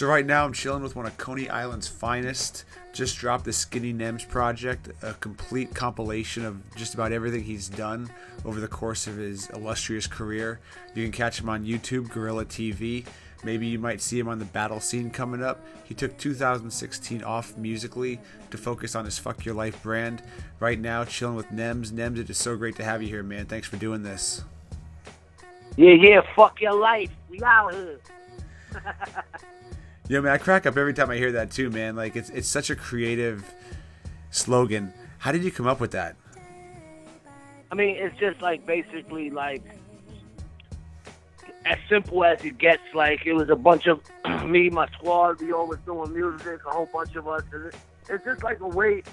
So right now I'm chilling with one of Coney Island's finest. Just dropped the Skinny Nems project, a complete compilation of just about everything he's done over the course of his illustrious career. You can catch him on YouTube, Gorilla TV. Maybe you might see him on the battle scene coming up. He took 2016 off musically to focus on his Fuck Your Life brand. Right now, chilling with Nems. Nems, it is so great to have you here, man. Thanks for doing this. Yeah, fuck your life. We out here. Yeah, man, I crack up every time I hear that too, man. Like, it's such a creative slogan. How did you come up with that? I mean, it's just like basically like as simple as it gets. Like, it was a bunch of me, my squad, we always doing music, a whole bunch of us. It's just like our way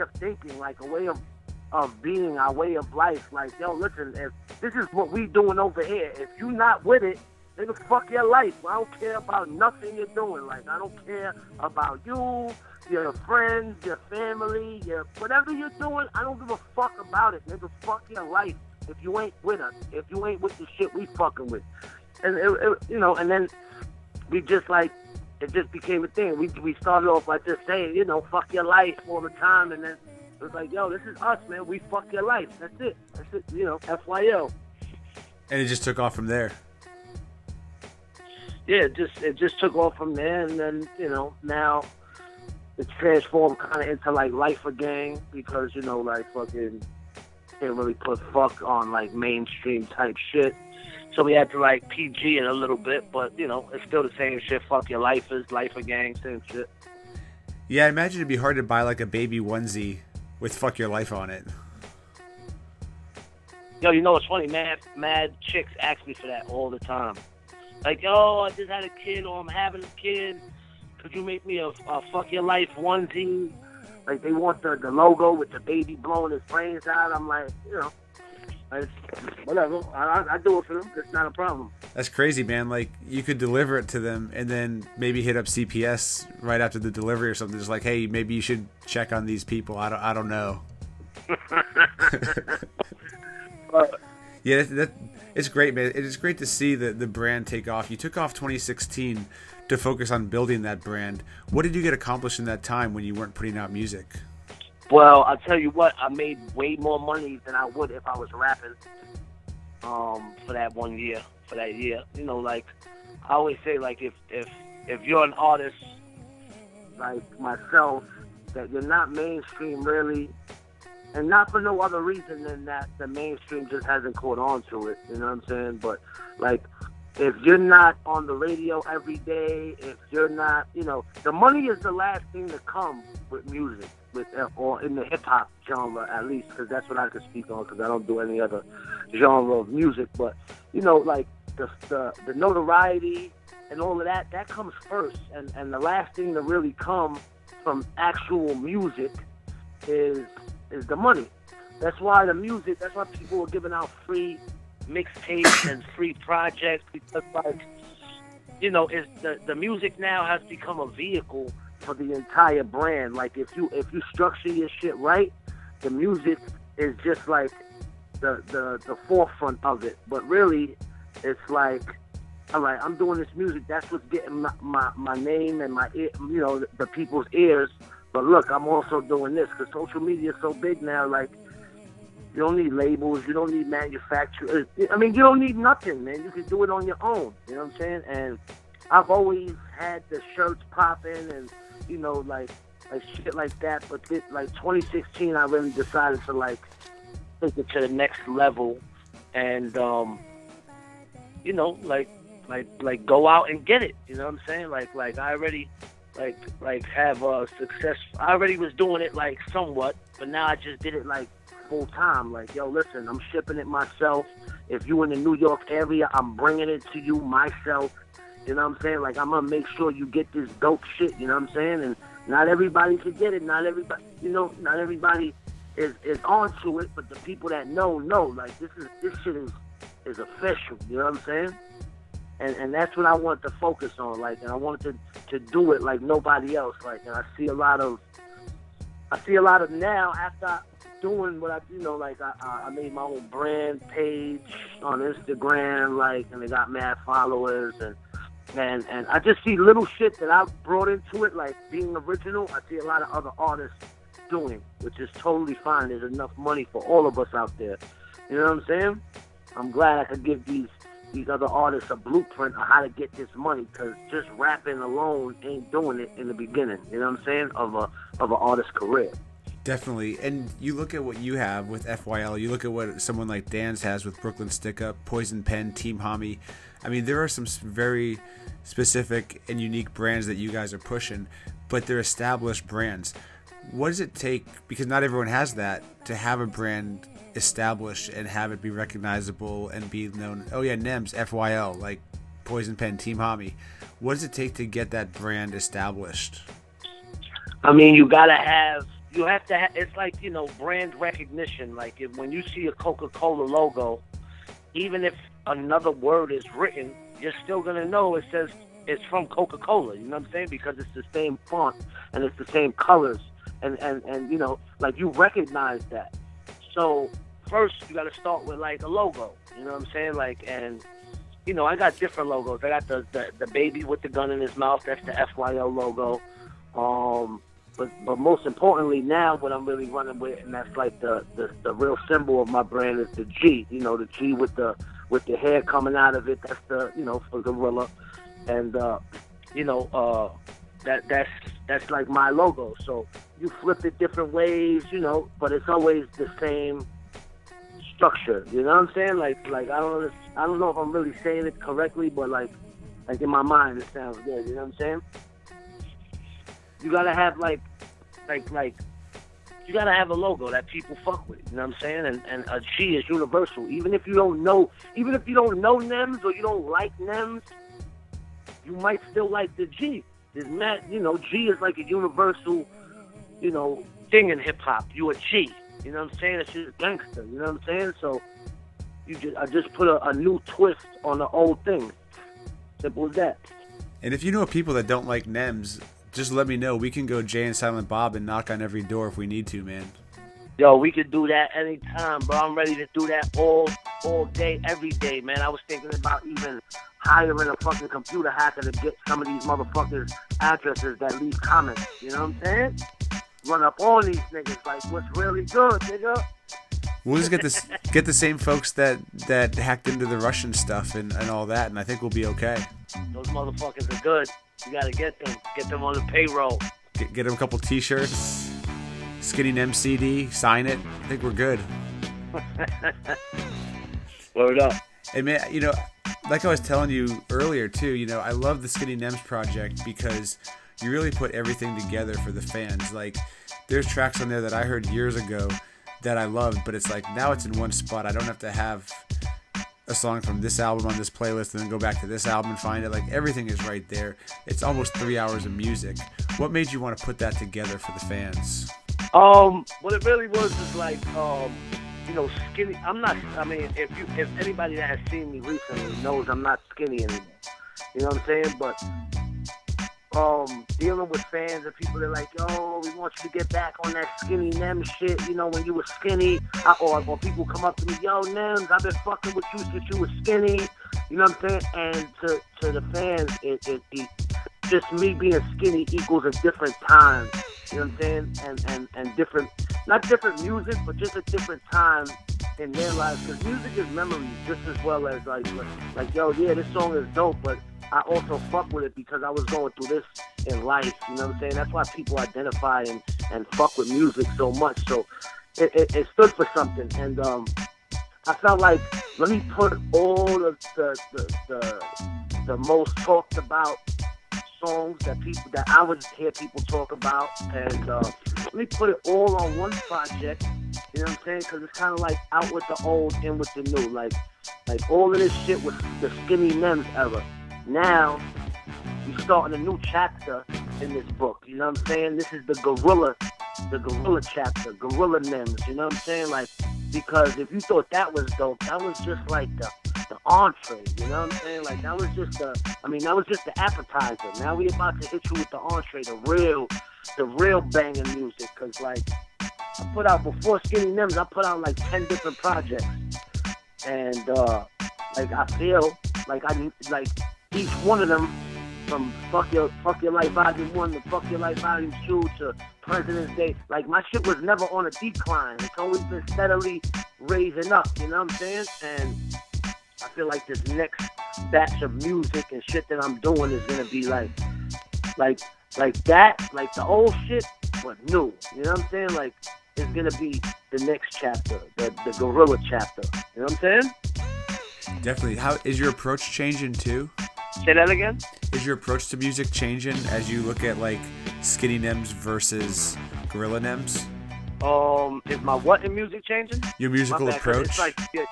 of thinking, like a way of being, our way of life. Like, yo, listen, if this is what we doing over here, if you not with it, nigga, fuck your life. I don't care about nothing you're doing. Like, I don't care about you, your friends, your family, your whatever you're doing. I don't give a fuck about it. Nigga, fuck your life. If you ain't with us, if you ain't with the shit we fucking with, and and then we just like it just became a thing. We started off by just saying, fuck your life all the time, and then it was like, yo, this is us, man. We fuck your life. That's it. That's it. FYL. And it just took off from there. Yeah, it just took off from there, and then, now it's transformed kind of into, like, Life a Gang, because, like, fucking can't really put fuck on, like, mainstream type shit. So we had to, like, PG it a little bit, but, it's still the same shit. Fuck your life is Life a Gang, same shit. Yeah, I imagine it'd be hard to buy, like, a baby onesie with Fuck Your Life on it. Yo, what's funny? Mad chicks ask me for that all the time. Like, oh, I just had a kid, or I'm having a kid. Could you make me a Fuck Your Life onesie? Like, they want the logo with the baby blowing his brains out. I'm like, whatever. I do it for them. It's not a problem. That's crazy, man. Like, you could deliver it to them and then maybe hit up CPS right after the delivery or something. Just like, hey, maybe you should check on these people. I don't know. Yeah, that it's great, man. It is great to see the brand take off. You took off 2016 to focus on building that brand. What did you get accomplished in that time when you weren't putting out music? Well, I'll tell you what. I made way more money than I would if I was rapping for that one year, for that year. Like, I always say, like, if you're an artist like myself, that you're not mainstream really, and not for no other reason than that the mainstream just hasn't caught on to it. You know what I'm saying? But, like, if you're not on the radio every day, if you're not, the money is the last thing to come with music, or in the hip-hop genre, at least, because that's what I can speak on, because I don't do any other genre of music. But, like, the notoriety and all of that, that comes first. And the last thing to really come from actual music is the money. That's why the music, that's why people were giving out free mixtapes and free projects, because, like, it's the music now has become a vehicle for the entire brand. Like, if you structure your shit right, the music is just like the forefront of it. But really, it's like, all right, I'm doing this music, that's what's getting my name and my ear, the people's ears. But look, I'm also doing this, because social media is so big now, like, you don't need labels, you don't need manufacturers. I mean, you don't need nothing, man. You can do it on your own, you know what I'm saying? And I've always had the shirts popping and, like shit like that. But, like, 2016, I really decided to, like, take it to the next level and, like go out and get it, you know what I'm saying? Like, I already... Like have a success. I already was doing it, like, somewhat, but now I just did it, like, full time. Like, yo, listen, I'm shipping it myself. If you in the New York area, I'm bringing it to you myself. You know what I'm saying? Like, I'm gonna make sure you get this dope shit. You know what I'm saying? And not everybody can get it. Not everybody, not everybody is onto it. But the people that know. Like, this shit is official. You know what I'm saying? And that's what I wanted to focus on, like, and I wanted to do it like nobody else, like, and I see a lot of now after doing what I, like, I made my own brand page on Instagram, like, and they got mad followers, and And I just see little shit that I brought into it, like being original. I see a lot of other artists doing, which is totally fine. There's enough money for all of us out there. You know what I'm saying? I'm glad I could give these other artists a blueprint on how to get this money, because just rapping alone ain't doing it in the beginning, you know what I'm saying, of an artist's career. Definitely. And you look at what you have with FYL, you look at what someone like Dan's has with Brooklyn Stick Up, Poison Pen, Team Homie. I mean, there are some very specific and unique brands that you guys are pushing, but they're established brands. What does it take, because not everyone has that, to have a brand established and have it be recognizable and be known? Oh yeah, Nems, FYL, like Poison Pen, Team Homie. What does it take to get that brand established? I mean, you have to have, it's like, you know, brand recognition. Like if, when you see a Coca-Cola logo, even if another word is written, you're still going to know it says it's from Coca-Cola, you know what I'm saying? Because it's the same font and it's the same colors. And you know, like, you recognize that. So first you got to start with like a logo, you know what I'm saying? Like, and you know, I got different logos. I got the baby with the gun in his mouth. That's the FYL logo. But most importantly now, what I'm really running with, and that's like the real symbol of my brand, is the G. You know, the G with the hair coming out of it. That's the, you know, for Gorilla, and you know, that's like my logo. So you flip it different ways, you know, but it's always the same structure. You know what I'm saying? Like I don't know if I'm really saying it correctly, but like in my mind it sounds good. You know what I'm saying? You gotta have like you gotta have a logo that people fuck with. You know what I'm saying? And a G is universal. Even if you don't know Nems or you don't like Nems, you might still like the G. There's not, you know, G is like a universal, you know, thing in hip-hop. You a G, you know what I'm saying? It's just gangster, you know what I'm saying? So I just put a new twist on the old thing. Simple as that. And if you know people that don't like Nems, just let me know. We can go Jay and Silent Bob and knock on every door if we need to, man. Yo, we could do that anytime, bro. I'm ready to do that all day, every day, man. I was thinking about even hiring a fucking computer hacker to get some of these motherfuckers' addresses that leave comments. You know what I'm saying? Run up all these niggas like, what's really good, nigga? We'll just get the same folks that hacked into the Russian stuff and all that, and I think we'll be okay. Those motherfuckers are good. You gotta get them on the payroll. Get them a couple T-shirts, Skinny Nem CD, sign it. I think we're good. Word up. And man, you know, like I was telling you earlier too, you know, I love the Skinny Nems project because you really put everything together for the fans. Like, there's tracks on there that I heard years ago that I loved, but it's like now it's in one spot. I don't have to have a song from this album on this playlist and then go back to this album and find it. Like, everything is right there. It's almost 3 hours of music. What made you want to put that together for the fans? What it really was is like, you know, skinny. I'm not. I mean, if anybody that has seen me recently knows I'm not skinny anymore. You know what I'm saying? But dealing with fans and people that are like, yo, we want you to get back on that Skinny Nem shit. You know, when you were skinny, or people come up to me, yo, Nems, I've been fucking with you since you were skinny. You know what I'm saying? And to the fans, it just me being skinny equals a different time. You know what I'm saying? And different. Not different music, but just a different time in their lives. Because music is memories just as well as, like, yo, yeah, this song is dope, but I also fuck with it because I was going through this in life. You know what I'm saying? That's why people identify and fuck with music so much. So it stood for something. And I felt like, let me put all of the most talked about songs that I would hear people talk about, and let me put it all on one project. You know what I'm saying? Because it's kind of like out with the old, in with the new. Like all of this shit was the Skinny Nems era. Now we starting a new chapter in this book. You know what I'm saying? This is the gorilla chapter, Gorilla Nems. You know what I'm saying? Like, because if you thought that was dope, that was just like the entree, you know what I'm saying? Like, that was just the appetizer. Now we about to hit you with the entree, the real banging music. Cause like, I put out, before Skinny Nems, I put out like 10 different projects. And, like, I feel like each one of them from Fuck Your Life Volume 1 to Fuck Your Life Volume 2 to President's Day. Like, my shit was never on a decline. It's always been steadily raising up, you know what I'm saying? And I feel like this next batch of music and shit that I'm doing is going to be like the old shit, but new. You know what I'm saying? Like, it's going to be the next chapter, the gorilla chapter. You know what I'm saying? Definitely. How is your approach changing too? Say that again? Is your approach to music changing as you look at like Skinny Nems versus Gorilla Nems? Is my what in music changing? Your musical approach? It's like, yeah,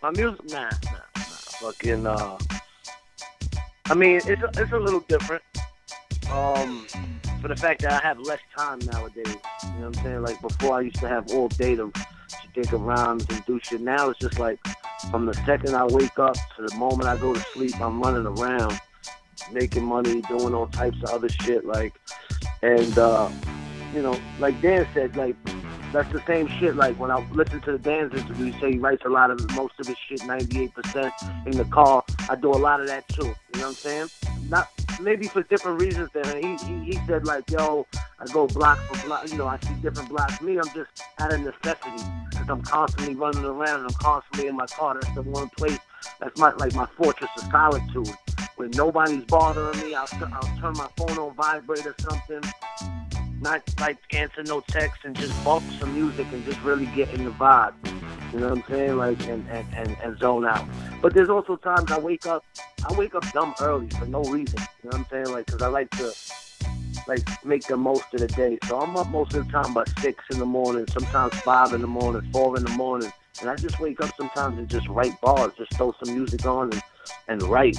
my music, nah. Fucking, I mean, it's a little different. For the fact that I have less time nowadays. You know what I'm saying? Like, before I used to have all day to think of rhymes and do shit. Now it's just like, from the second I wake up to the moment I go to sleep, I'm running around, making money, doing all types of other shit, like, and, you know, like Dan said, like, that's the same shit, like, when I listen to the Dan's interview, he say he writes a lot of, most of his shit, 98% in the car, I do a lot of that too, you know what I'm saying? Not, maybe for different reasons than he said, like, yo, I go block for block, you know, I see different blocks. Me, I'm just out of necessity, because I'm constantly running around, and I'm constantly in my car. That's the one place, that's my, like, my fortress of solitude, where nobody's bothering me. I'll turn my phone on vibrate or something, not, like, answer no texts, and just bump some music, and just really get in the vibe, you know what I'm saying, like, and zone out. But there's also times I wake up dumb early for no reason, you know what I'm saying, like, because I like to, like, make the most of the day, so I'm up most of the time by 6 in the morning, sometimes 5 in the morning, 4 in the morning, and I just wake up sometimes and just write bars, just throw some music on and write,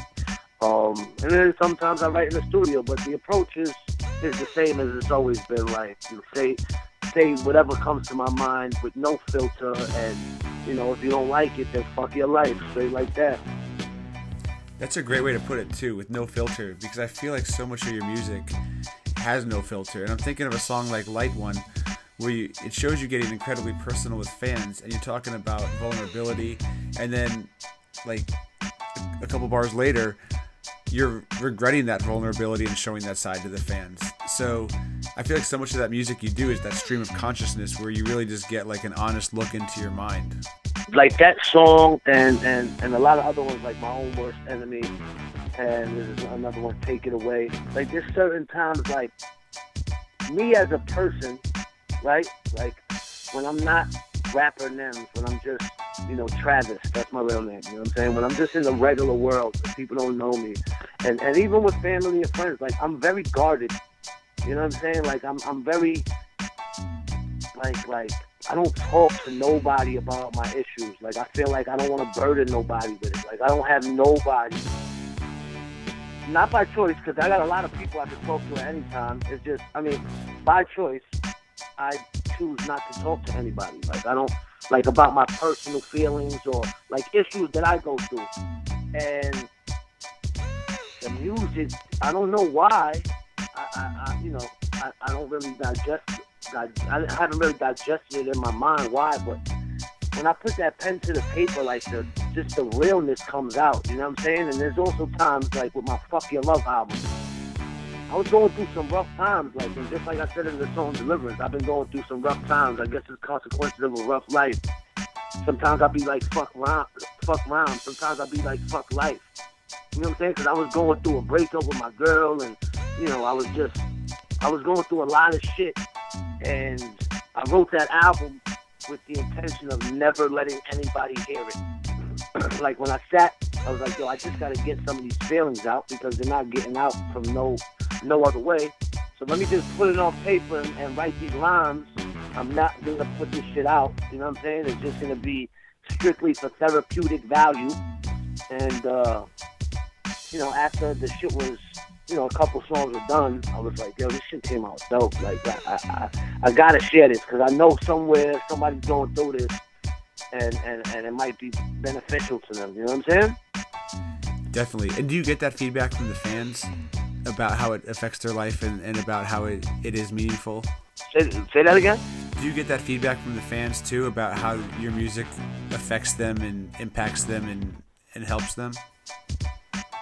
and then sometimes I write in the studio, but the approach is the same as it's always been, like, you say whatever comes to my mind with no filter, and, you know, if you don't like it, then fuck your life, straight like that. That's a great way to put it, too, with no filter, because I feel like so much of your music has no filter, and I'm thinking of a song like Light One, where it shows you getting incredibly personal with fans, and you're talking about vulnerability, and then, like, a couple bars later, you're regretting that vulnerability and showing that side to the fans. So I feel like so much of that music you do is that stream of consciousness where you really just get like an honest look into your mind. Like that song and a lot of other ones like My Own Worst Enemy and there's another one, Take It Away. Like there's certain times like me as a person, right? Like when I'm not rapper Nems, when I'm just, you know, Travis, that's my real name, you know what I'm saying? When I'm just in the regular world, people don't know me. And even with family and friends, like, I'm very guarded. You know what I'm saying? Like, I'm very, like, I don't talk to nobody about my issues. Like, I feel like I don't want to burden nobody with it. Like, I don't have nobody. Not by choice, because I got a lot of people I can talk to at any time. It's just, I mean, by choice, I choose not to talk to anybody. Like, I don't, like, about my personal feelings or, like, issues that I go through. And the music, I don't know why. I you know, I don't really digest it. I haven't really digested it in my mind why, but when I put that pen to the paper, like, just the realness comes out, you know what I'm saying? And there's also times, like, with my Fuck Your Love album, I was going through some rough times, like, and just like I said in the song Deliverance, I've been going through some rough times. I guess it's consequences of a rough life. Sometimes I'll be like, fuck round. Sometimes I'll be like, fuck life. You know what I'm saying? Because I was going through a breakup with my girl, and, you know, I was going through a lot of shit. And I wrote that album with the intention of never letting anybody hear it. Like, when I sat, I was like, yo, I just got to get some of these feelings out because they're not getting out from no other way. So let me just put it on paper and write these lines. I'm not going to put this shit out. You know what I'm saying? It's just going to be strictly for therapeutic value. And, you know, after the shit was, you know, a couple songs were done, I was like, yo, this shit came out dope. Like, I gotta share this because I know somewhere somebody's going through this and it might be beneficial to them. You know what I'm saying? Definitely. And do you get that feedback from the fans about how it affects their life and about how it is meaningful? Say that again? Do you get that feedback from the fans too about how your music affects them and impacts them and helps them?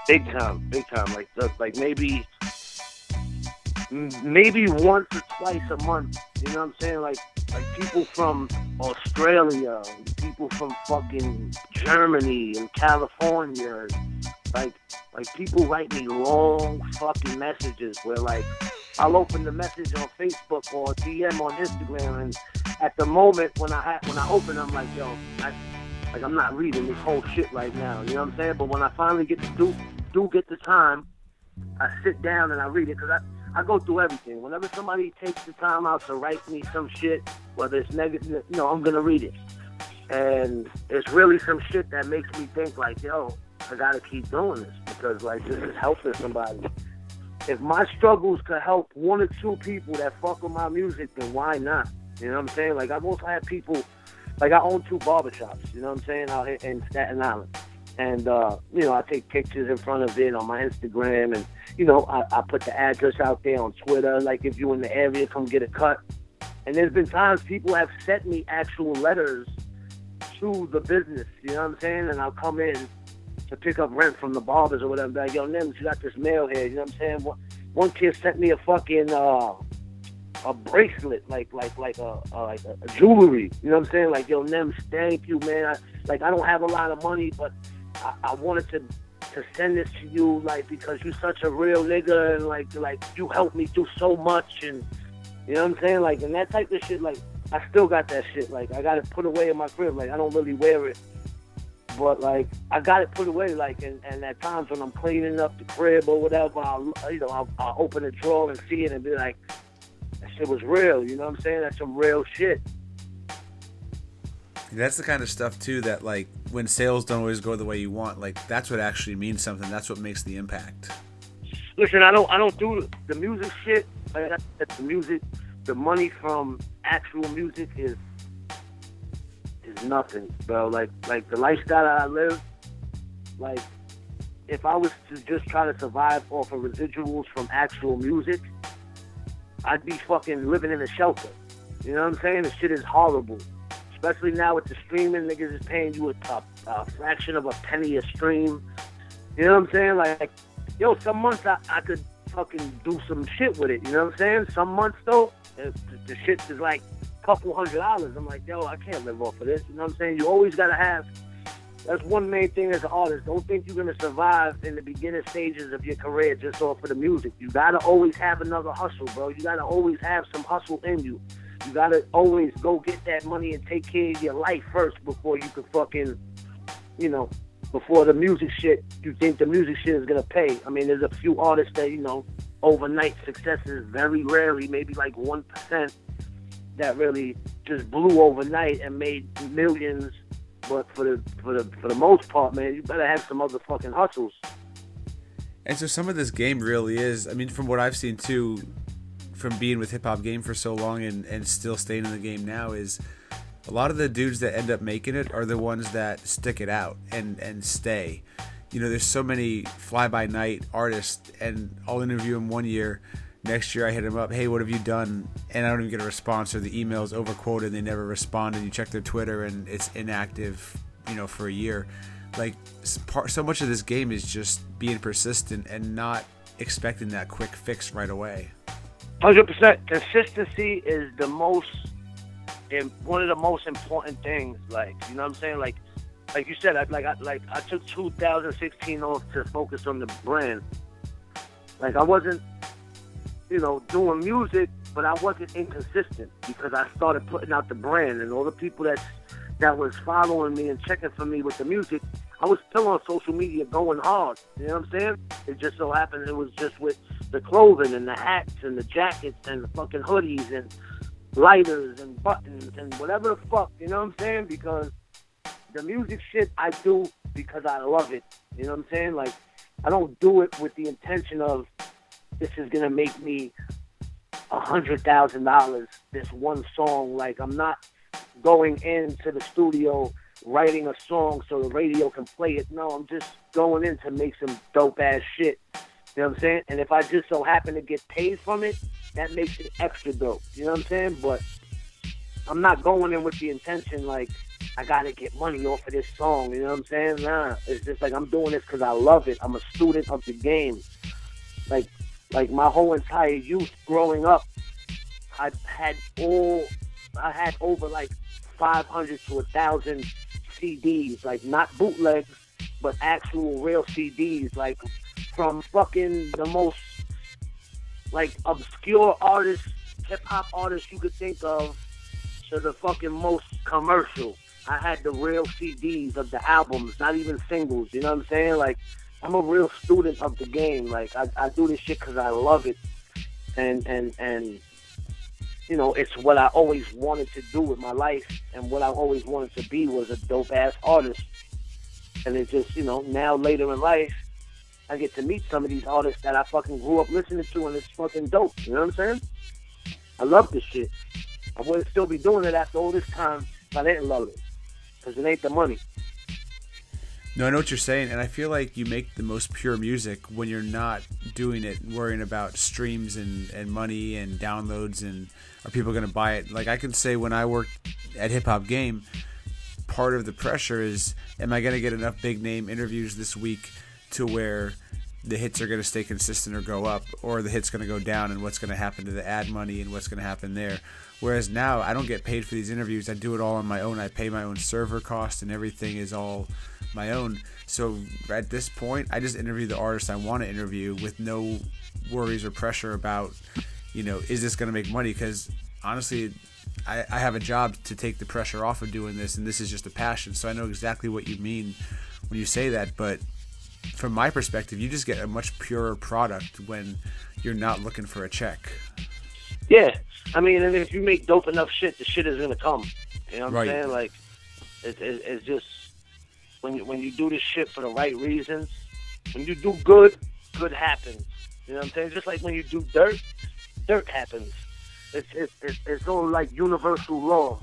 Big time, big time. Like maybe once or twice a month. You know what I'm saying? Like people from Australia, people from fucking Germany and California. Like people write me long fucking messages where like I'll open the message on Facebook or DM on Instagram, and at the moment when I open, I'm like, yo, I'm not reading this whole shit right now. You know what I'm saying? But when I finally get to get the time, I sit down and I read it, because I go through everything. Whenever somebody takes the time out to write me some shit, whether it's negative, I'm gonna read it. And it's really some shit that makes me think like, yo, I gotta keep doing this, because like this is helping somebody. If my struggles could help one or two people that fuck with my music, then why not? You know what I'm saying? Like I've also had people, like I own two barbershops, you know what I'm saying, out here in Staten Island. And, I take pictures in front of it on my Instagram, and, I put the address out there on Twitter. Like, if you're in the area, come get a cut. And there's been times people have sent me actual letters to the business, you know what I'm saying? And I'll come in to pick up rent from the barbers or whatever. Like, yo, Nems, you got this mail here, you know what I'm saying? One kid sent me a fucking, a bracelet, like a jewelry, you know what I'm saying? Like, yo, Nems, thank you, man. I don't have a lot of money, but I wanted to send this to you, like, because you're such a real nigga, and like you helped me do so much, and you know what I'm saying, like, and that type of shit. Like, I still got that shit. Like, I got it put away in my crib. Like, I don't really wear it, but like I got it put away. Like, and at times when I'm cleaning up the crib or whatever, I'll open a drawer and see it and be like, that shit was real. You know what I'm saying? That's some real shit. That's the kind of stuff too that, like, when sales don't always go the way you want, like, that's what actually means something. That's what makes the impact. Listen, I don't do the music shit. Like I said, the money from actual music is nothing, bro. Like the lifestyle that I live, like, if I was to just try to survive off of residuals from actual music, I'd be fucking living in a shelter. You know what I'm saying? The shit is horrible. Especially now with the streaming, niggas is paying you a fraction of a penny a stream. You know what I'm saying? Like, yo, some months I could fucking do some shit with it. You know what I'm saying? Some months, though, the shit is like a couple $100s. I'm like, yo, I can't live off of this. You know what I'm saying? You always got to have... That's one main thing as an artist. Don't think you're going to survive in the beginning stages of your career just off of the music. You got to always have another hustle, bro. You got to always have some hustle in you. You gotta always go get that money and take care of your life first before you can fucking, before the music shit, you think the music shit is gonna pay. I mean, there's a few artists that, overnight successes, very rarely, maybe like 1%, that really just blew overnight and made millions. But for the most part, man, you better have some other fucking hustles. And so some of this game really is, I mean, from what I've seen too, from being with hip-hop game for so long and still staying in the game now, is a lot of the dudes that end up making it are the ones that stick it out and stay. There's so many fly-by-night artists, and I'll interview him one year. Next year I hit him up, hey, what have you done? And I don't even get a response, or the email's overquoted and they never respond, and you check their Twitter and it's inactive, for a year. Like, so much of this game is just being persistent and not expecting that quick fix right away. 100% consistency is one of the most important things. Like, you know what I'm saying? Like you said, I took 2016 off to focus on the brand. Like, I wasn't, doing music, but I wasn't inconsistent, because I started putting out the brand, and all the people that was following me and checking for me with the music, I was still on social media going hard. You know what I'm saying? It just so happened it was just with the clothing and the hats and the jackets and the fucking hoodies and lighters and buttons and whatever the fuck, you know what I'm saying? Because the music shit I do because I love it, you know what I'm saying? Like, I don't do it with the intention of this is going to make me $100,000 this one song. Like, I'm not going into the studio writing a song so the radio can play it. No, I'm just going in to make some dope-ass shit. You know what I'm saying? And if I just so happen to get paid from it, that makes it extra dope. You know what I'm saying? But I'm not going in with the intention, like, I gotta get money off of this song, you know what I'm saying? Nah, it's just like I'm doing this because I love it. I'm a student of the game. Like my whole entire youth growing up, I had over like 500 to 1,000 CDs, like not bootlegs, but actual real CDs, like from fucking the most like obscure artists, hip hop artists you could think of, to the fucking most commercial. I had the real CDs of the albums, not even singles, you know what I'm saying? Like, I'm a real student of the game. Like, I do this shit because I love it. And you know, it's what I always wanted to do with my life, and what I always wanted to be was a dope-ass artist. And it's just, you know, now later in life, I get to meet some of these artists that I fucking grew up listening to, and it's fucking dope, you know what I'm saying? I love this shit. I wouldn't still be doing it after all this time if I didn't love it, because it ain't the money. No, I know what you're saying, and I feel like you make the most pure music when you're not doing it, worrying about streams and money and downloads and are people going to buy it. Like, I can say when I worked at Hip Hop Game, part of the pressure is, am I going to get enough big name interviews this week to where the hits are going to stay consistent or go up, or the hits going to go down, and what's going to happen to the ad money and what's going to happen there. Whereas now I don't get paid for these interviews. I do it all on my own. I pay my own server cost, and everything is all my own. So at this point, I just interview the artist I want to interview with no worries or pressure about, you know, is this going to make money? Because honestly, I have a job to take the pressure off of doing this, and this is just a passion. So I know exactly what you mean when you say that, but from my perspective, you just get a much purer product when you're not looking for a check. Yeah. I mean, and if you make dope enough shit, the shit is going to come. You know what right. I'm saying? Like, it's just, when you do this shit for the right reasons, when you do good, good happens. You know what I'm saying? Just like when you do dirt, dirt happens. It's all like universal law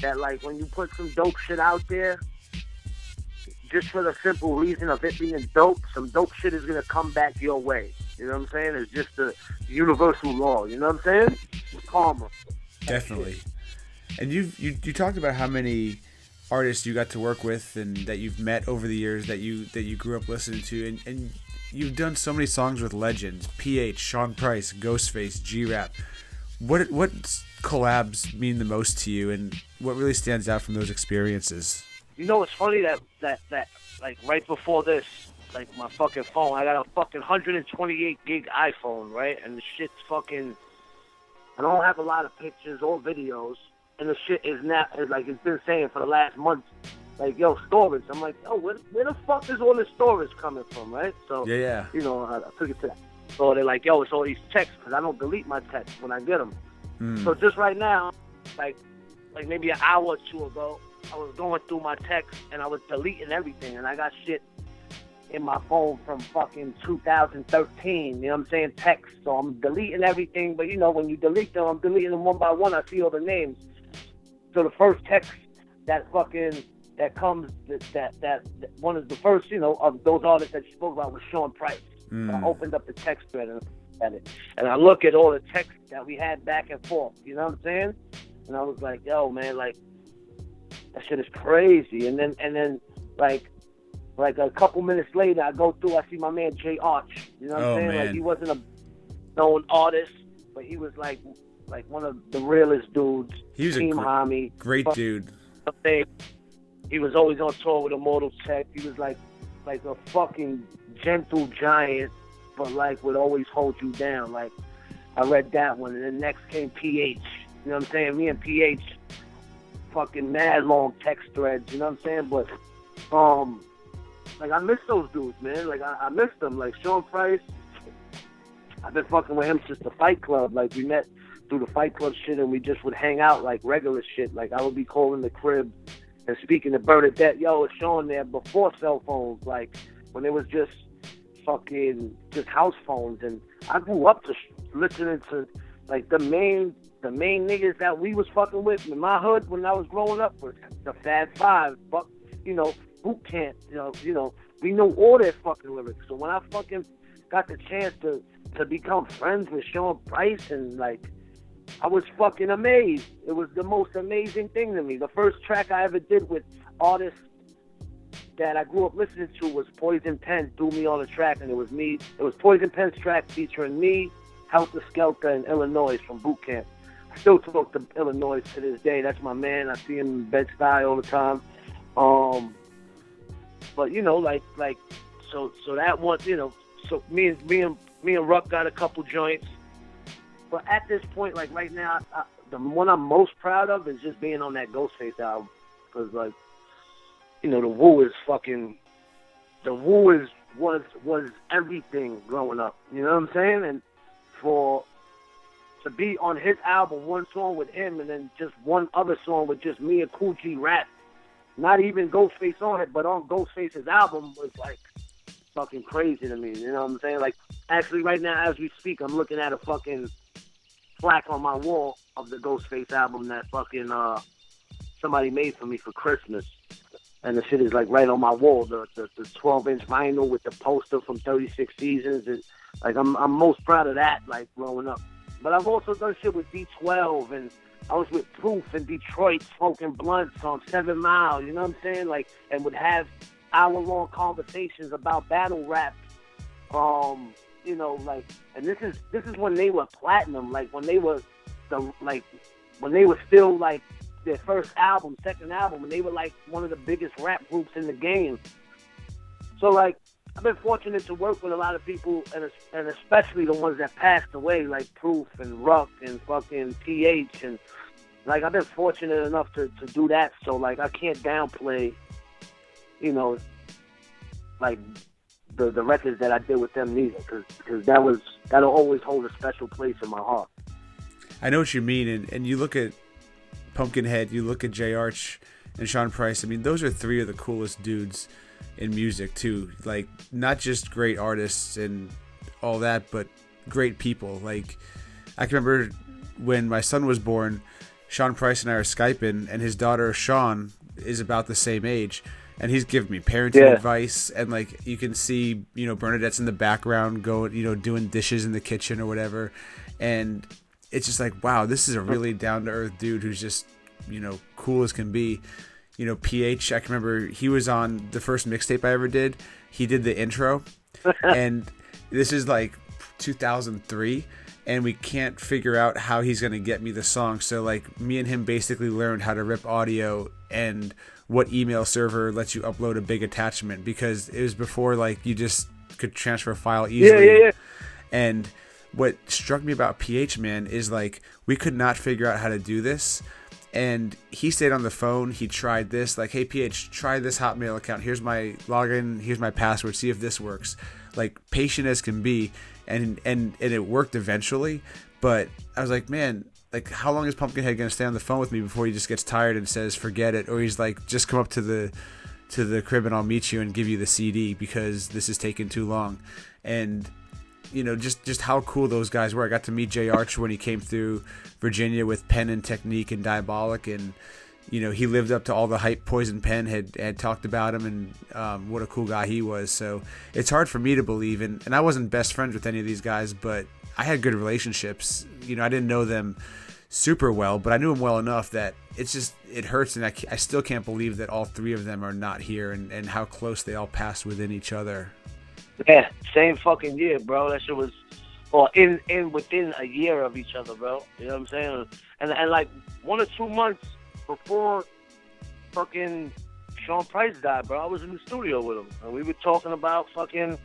that, like, when you put some dope shit out there, just for the simple reason of it being dope, some dope shit is going to come back your way. You know what I'm saying? It's just the universal law. You know what I'm saying? It's karma. Definitely. And you talked about how many artists you got to work with and that you've met over the years that you grew up listening to. And you've done so many songs with legends. PH, Sean Price, Ghostface, G-Rap. What collabs mean the most to you, and what really stands out from those experiences? You know, it's funny that like right before this, like my fucking phone, I got a fucking 128 gig iPhone, right? And the shit's fucking, I don't have a lot of pictures or videos, and the shit is now, like it's been saying for the last month, like, yo, storage. I'm like, yo, where the fuck is all this storage coming from, right? So, yeah. You know, I took it to that. So they're like, yo, it's all these texts, because I don't delete my texts when I get them. So just right now, like maybe an hour or two ago, I was going through my text and I was deleting everything, and I got shit in my phone from fucking 2013, you know what I'm saying, text. So I'm deleting everything, but you know, when you delete them, I'm deleting them one by one, I see all the names. So the first text that one of the first, you know, of those artists that you spoke about was Sean Price. So I opened up the text thread and I looked at it, and I look at all the texts that we had back and forth, you know what I'm saying? And I was like, yo, man, like, that shit is crazy. And then like a couple minutes later, I go through, I see my man Jay Arch. You know what I'm saying? Man. Like, he wasn't a known artist, but he was like one of the realest dudes. He was Team Homie. Great dude. He was always on tour with Immortal Tech. He was like a fucking gentle giant, but like would always hold you down. Like, I read that one, and then next came PH. You know what I'm saying? Me and PH, fucking mad long text threads, you know what I'm saying? But like, I miss those dudes, man. Like, I miss them. Like, Sean Price, I've been fucking with him since the Fight Club. Like, we met through the Fight Club shit, and we just would hang out like regular shit. Like, I would be calling the crib and speaking to Bernadette, yo, it's Sean there, before cell phones, like when it was just fucking just house phones. And I grew up to listening to like the main niggas that we was fucking with in my hood when I was growing up was the Fab Five, Buck, you know, Boot Camp, you know, we knew all their fucking lyrics. So when I fucking got the chance to become friends with Sean Price and like I was fucking amazed. It was the most amazing thing to me. The first track I ever did with artists that I grew up listening to was Poison Pen, threw me on the track, and it was me. It was Poison Pen's track featuring me, Helter Skelter, and Illinois from Boot Camp. I still talk to Illinois to this day. That's my man. I see him in Bed-Stuy all the time. But you know, so that one, you know, so me and Ruck got a couple joints. But at this point, like right now, the one I'm most proud of is just being on that Ghostface album, because like, you know, the Woo was everything growing up. You know what I'm saying? And to be on his album, one song with him, and then just one other song with just me and Cool G Rap, not even Ghostface on it, but on Ghostface's album was like fucking crazy to me. You know what I'm saying? Like actually, right now as we speak, I'm looking at a fucking plaque on my wall of the Ghostface album that fucking somebody made for me for Christmas. And the shit is like right on my wall, the 12-inch vinyl with the poster from 36 Seasons. And like I'm most proud of that, like growing up. But I've also done shit with D12, and I was with Proof in Detroit smoking blunts on 7 Miles, you know what I'm saying? Like, and would have hour-long conversations about battle rap. You know, like, and this is when they were platinum, like when they were still like their first album, second album, and they were like one of the biggest rap groups in the game. So like, I've been fortunate to work with a lot of people, and especially the ones that passed away, like Proof and Ruck and fucking PH, and like I've been fortunate enough to do that. So like, I can't downplay, you know, like the records that I did with them neither, because that'll always hold a special place in my heart. I know what you mean, and you look at Pumpkinhead, you look at Jay Arch and Sean Price. I mean, those are three of the coolest dudes in music too. Like, not just great artists and all that, but great people. Like, I can remember when my son was born, Sean Price and I are Skyping, and his daughter Sean is about the same age, and he's giving me parenting advice, and like you can see, you know, Bernadette's in the background going, you know, doing dishes in the kitchen or whatever, and it's just like, wow, this is a really down-to-earth dude who's just, you know, cool as can be. You know, PH, I can remember he was on the first mixtape I ever did. He did the intro, and this is like 2003, and we can't figure out how he's going to get me the song. So, like, me and him basically learned how to rip audio and what email server lets you upload a big attachment, because it was before, like, you just could transfer a file easily. Yeah. And what struck me about PH, man, is like, we could not figure out how to do this, and he stayed on the phone. He tried this, like, hey PH, try this Hotmail account, here's my login, here's my password, see if this works. Like, patient as can be, and it worked eventually. But I was like, man, like, how long is Pumpkinhead gonna stay on the phone with me before he just gets tired and says forget it, or he's like, just come up to the crib and I'll meet you and give you the CD because this is taking too long. And you know, just how cool those guys were. I got to meet Jay Arch when he came through Virginia with Pen and Technique and Diabolic, and you know, he lived up to all the hype. Poison Pen had talked about him, and what a cool guy he was. So it's hard for me to believe, and I wasn't best friends with any of these guys, but I had good relationships. You know, I didn't know them super well, but I knew them well enough that it's just, it hurts, and I still can't believe that all three of them are not here, and how close they all passed within each other. Yeah, same fucking year, bro. That shit was, or in within a year of each other, bro. You know what I'm saying? And like 1 or 2 months before fucking Sean Price died, bro, I was in the studio with him, and we were talking about fucking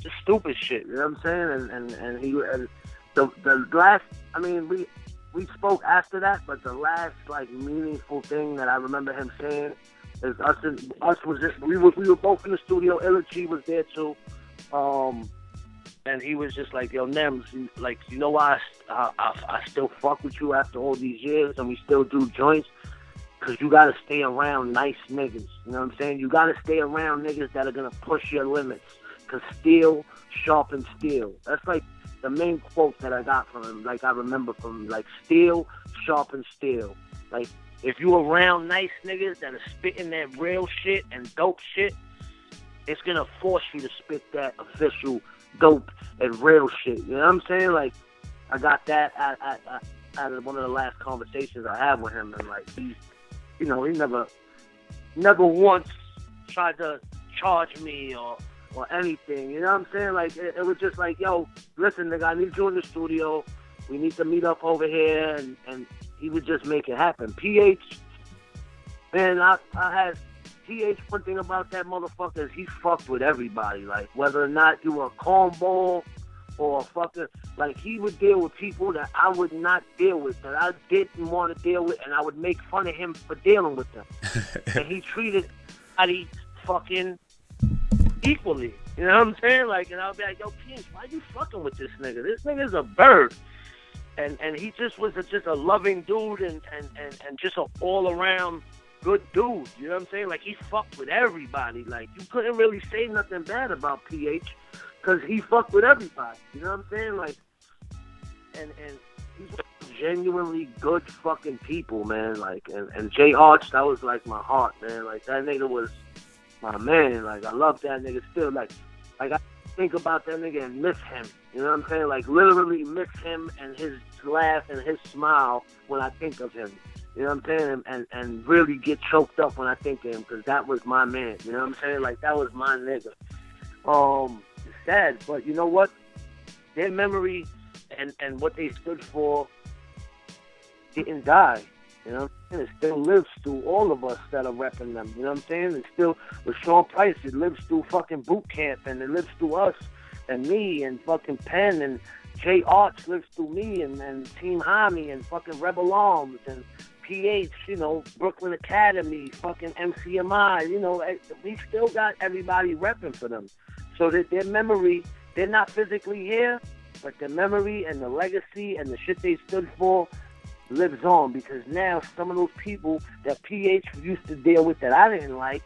just stupid shit. You know what I'm saying? And he and the last, I mean, we spoke after that, but the last like meaningful thing that I remember him saying, we were both in the studio. Illa G was there too, and he was just like, "Yo, Nems, like, you know why I still fuck with you after all these years, and we still do joints? Cause you gotta stay around nice niggas. You know what I'm saying? You gotta stay around niggas that are gonna push your limits. Cause steel sharpens steel. That's like the main quote that I got from him. Like, I remember from him, like, steel sharpens steel. Like, if you around nice niggas that are spitting that real shit and dope shit, it's gonna force you to spit that official dope and real shit." You know what I'm saying? Like, I got that. I out of one of the last conversations I had with him, and like he, you know, he never once tried to charge me or anything. You know what I'm saying? Like it was just like, yo, listen, nigga, I need you in the studio. We need to meet up over here, and he would just make it happen. PH, man, I had PH. One thing about that motherfucker is he fucked with everybody. Like whether or not you were a cornball or a fucker, like he would deal with people that I would not deal with, that I didn't want to deal with, and I would make fun of him for dealing with them. And he treated everybody fucking equally. You know what I'm saying? Like, and I'll be like, yo, PH, why you fucking with this nigga? This nigga's a bird. And he just was just a loving dude and just an all-around good dude. You know what I'm saying? Like, he fucked with everybody. Like, you couldn't really say nothing bad about PH because he fucked with everybody. You know what I'm saying? Like, and he's genuinely good fucking people, man. Like, and Jay Arch, that was, like, my heart, man. Like, that nigga was my man. Like, I love that nigga still. Like I think about that nigga and miss him. You know what I'm saying? Like, literally miss him and his laugh and his smile when I think of him. You know what I'm saying? And really get choked up when I think of him because that was my man. You know what I'm saying? Like, that was my nigga. It's sad, but you know what? Their memory and what they stood for didn't die. You know what I'm saying? It still lives through all of us that are repping them. You know what I'm saying? It still, with Sean Price, it lives through fucking Boot Camp, and it lives through us. And me and fucking Penn and Jay Arch lives through me and Team Homie and fucking Rebel Arms and PH, you know, Brooklyn Academy, fucking MCMI, you know, we still got everybody repping for them. So that their memory, they're not physically here, but the memory and the legacy and the shit they stood for lives on, because now some of those people that PH used to deal with that I didn't like,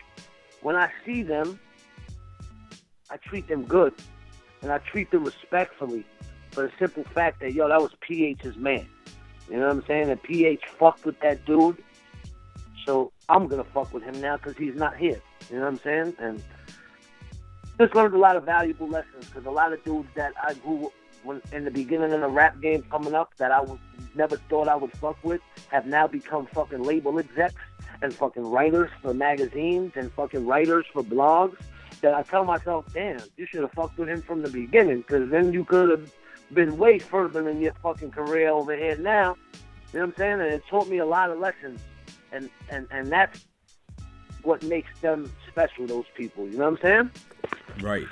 when I see them, I treat them good. And I treat them respectfully for the simple fact that, yo, that was PH's man. You know what I'm saying? And PH fucked with that dude. So I'm going to fuck with him now because he's not here. You know what I'm saying? And just learned a lot of valuable lessons, because a lot of dudes that I grew in the beginning of the rap game coming up that I never thought I would fuck with have now become fucking label execs and fucking writers for magazines and fucking writers for blogs. That I tell myself, damn, you should have fucked with him from the beginning, because then you could have been way further in your fucking career over here now. You know what I'm saying? And it taught me a lot of lessons. And that's what makes them special, those people. You know what I'm saying? Right.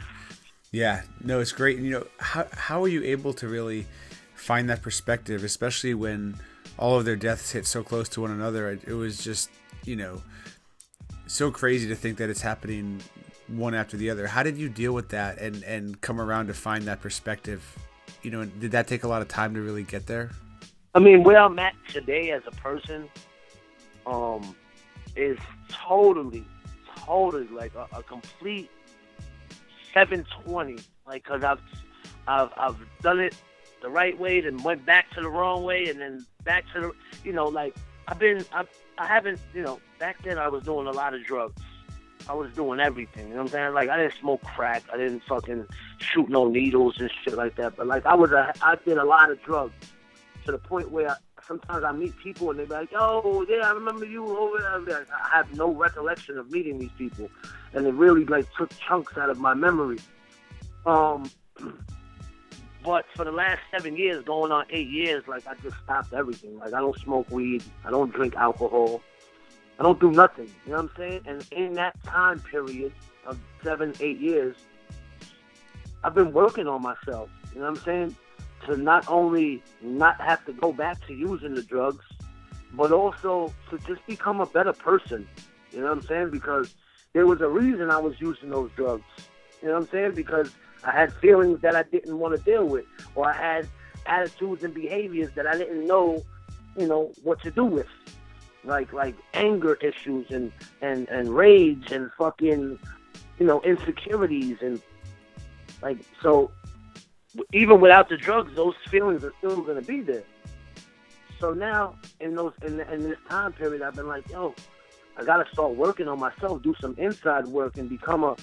Yeah. No, it's great. And, you know, how are you able to really find that perspective, especially when all of their deaths hit so close to one another? It was just, you know, so crazy to think that it's happening one after the other. How did you deal with that and come around to find that perspective? You know, did that take a lot of time to really get there? I mean, where I'm at today as a person is totally like a complete 720. Like, cause I've done it the right way, then went back to the wrong way, and then back to the, you know, like I haven't, you know, back then I was doing a lot of drugs. I was doing everything, you know what I'm saying? Like, I didn't smoke crack. I didn't fucking shoot no needles and shit like that. But, like, I did a lot of drugs to the point where sometimes I meet people and they're like, oh, yeah, I remember you over there. Like, I have no recollection of meeting these people. And it really, like, took chunks out of my memory. But for the last 7 years, going on 8 years, like, I just stopped everything. Like, I don't smoke weed. I don't drink alcohol. I don't do nothing, you know what I'm saying? And in that time period of 7, 8 years, I've been working on myself, you know what I'm saying? To not only not have to go back to using the drugs, but also to just become a better person, you know what I'm saying? Because there was a reason I was using those drugs, you know what I'm saying? Because I had feelings that I didn't want to deal with, or I had attitudes and behaviors that I didn't know, you know, what to do with. Like anger issues and rage and fucking, you know, insecurities and like, so even without the drugs, those feelings are still gonna be there. So now in this time period, I've been like, yo, I gotta start working on myself, do some inside work, and become a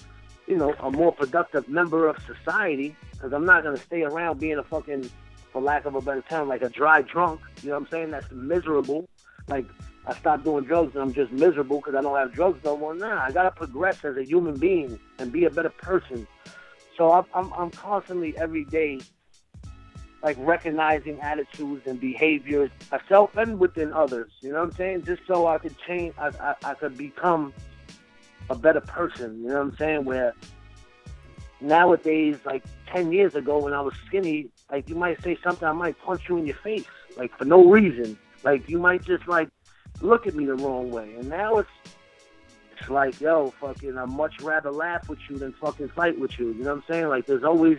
more productive member of society, because I'm not gonna stay around being a fucking for lack of a better term, like a dry drunk. You know what I'm saying? That's miserable. Like, I stopped doing drugs and I'm just miserable because I don't have drugs no more. Nah, I got to progress as a human being and be a better person. So I'm constantly every day, like, recognizing attitudes and behaviors, myself and within others. You know what I'm saying? Just so I could change, I could become a better person. You know what I'm saying? Where nowadays, like 10 years ago when I was skinny, like, you might say something, I might punch you in your face, like, for no reason. Like, you might just, like, look at me the wrong way. And now it's like, yo, fucking, I'd much rather laugh with you than fucking fight with you. You know what I'm saying? Like, there's always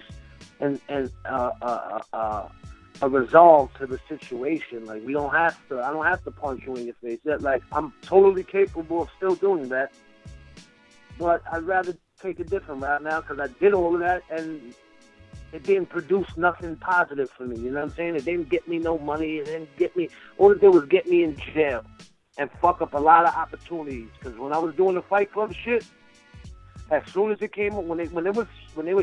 a resolve to the situation. Like, we don't have to, I don't have to punch you in your face. Like, I'm totally capable of still doing that. But I'd rather take a different route now because I did all of that and it didn't produce nothing positive for me. You know what I'm saying? It didn't get me no money. It didn't get me, all it did was get me in jail and fuck up a lot of opportunities. Because when I was doing the Fight Club shit, as soon as it came, when they were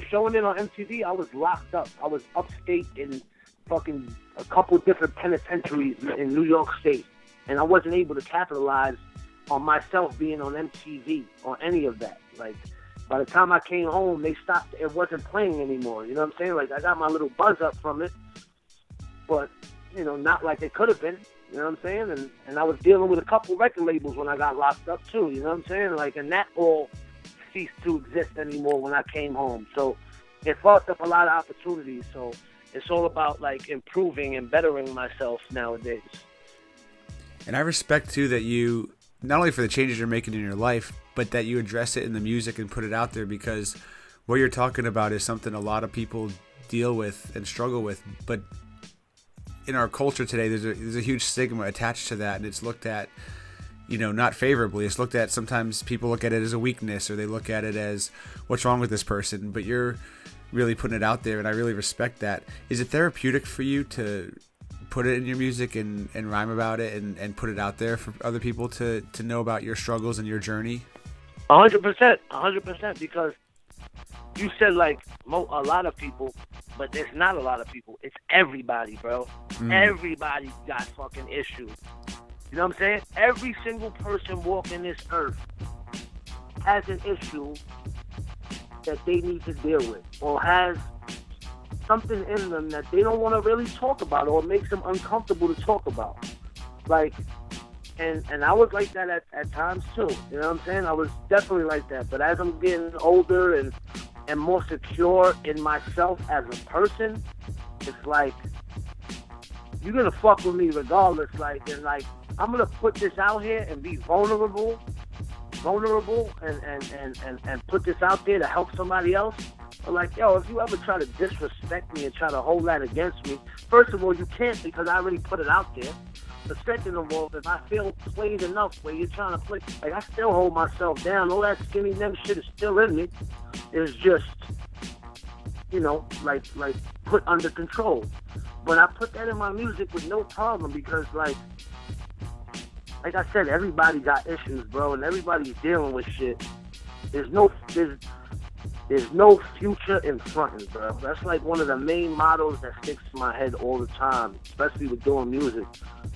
showing it on MTV, I was locked up. I was upstate in fucking a couple different penitentiaries in New York State, and I wasn't able to capitalize on myself being on MTV or any of that. Like, by the time I came home, they stopped. It wasn't playing anymore. You know what I'm saying? Like, I got my little buzz up from it, but, you know, not like it could have been. You know what I'm saying? And I was dealing with a couple record labels when I got locked up too. You know what I'm saying? Like, and that all ceased to exist anymore when I came home. So it fucked up a lot of opportunities. So it's all about, like, improving and bettering myself nowadays. And I respect too that you, not only for the changes you're making in your life, but that you address it in the music and put it out there, because what you're talking about is something a lot of people deal with and struggle with. But in our culture today, there's a huge stigma attached to that, and it's looked at, you know, not favorably. It's looked at, sometimes people look at it as a weakness, or they look at it as, what's wrong with this person? But you're really putting it out there, and I really respect that. Is it therapeutic for you to put it in your music and rhyme about it and put it out there for other people to know about your struggles and your journey? 100%, because you said, like, a lot of people, but there's not a lot of people. It's everybody, bro. Everybody's got fucking issues. You know what I'm saying? Every single person walking this earth has an issue that they need to deal with, or has something in them that they don't want to really talk about, or makes them uncomfortable to talk about. Like, and I was like that at times too. You know what I'm saying? I was definitely like that. But as I'm getting older and more secure in myself as a person, it's like, you're gonna fuck with me regardless. Like, and like, I'm gonna put this out here and be vulnerable and put this out there to help somebody else. But, like, yo, if you ever try to disrespect me and try to hold that against me, first of all, you can't, because I already put it out there. But second of all, if I feel played enough where you're trying to play, like, I still hold myself down. All that skinny them shit is still in me. It's just, you know, like put under control. But I put that in my music with no problem, because, like I said, everybody got issues, bro, and everybody's dealing with shit. There's no future in frontin', bro. That's like one of the main mottos that sticks in my head all the time, especially with doing music.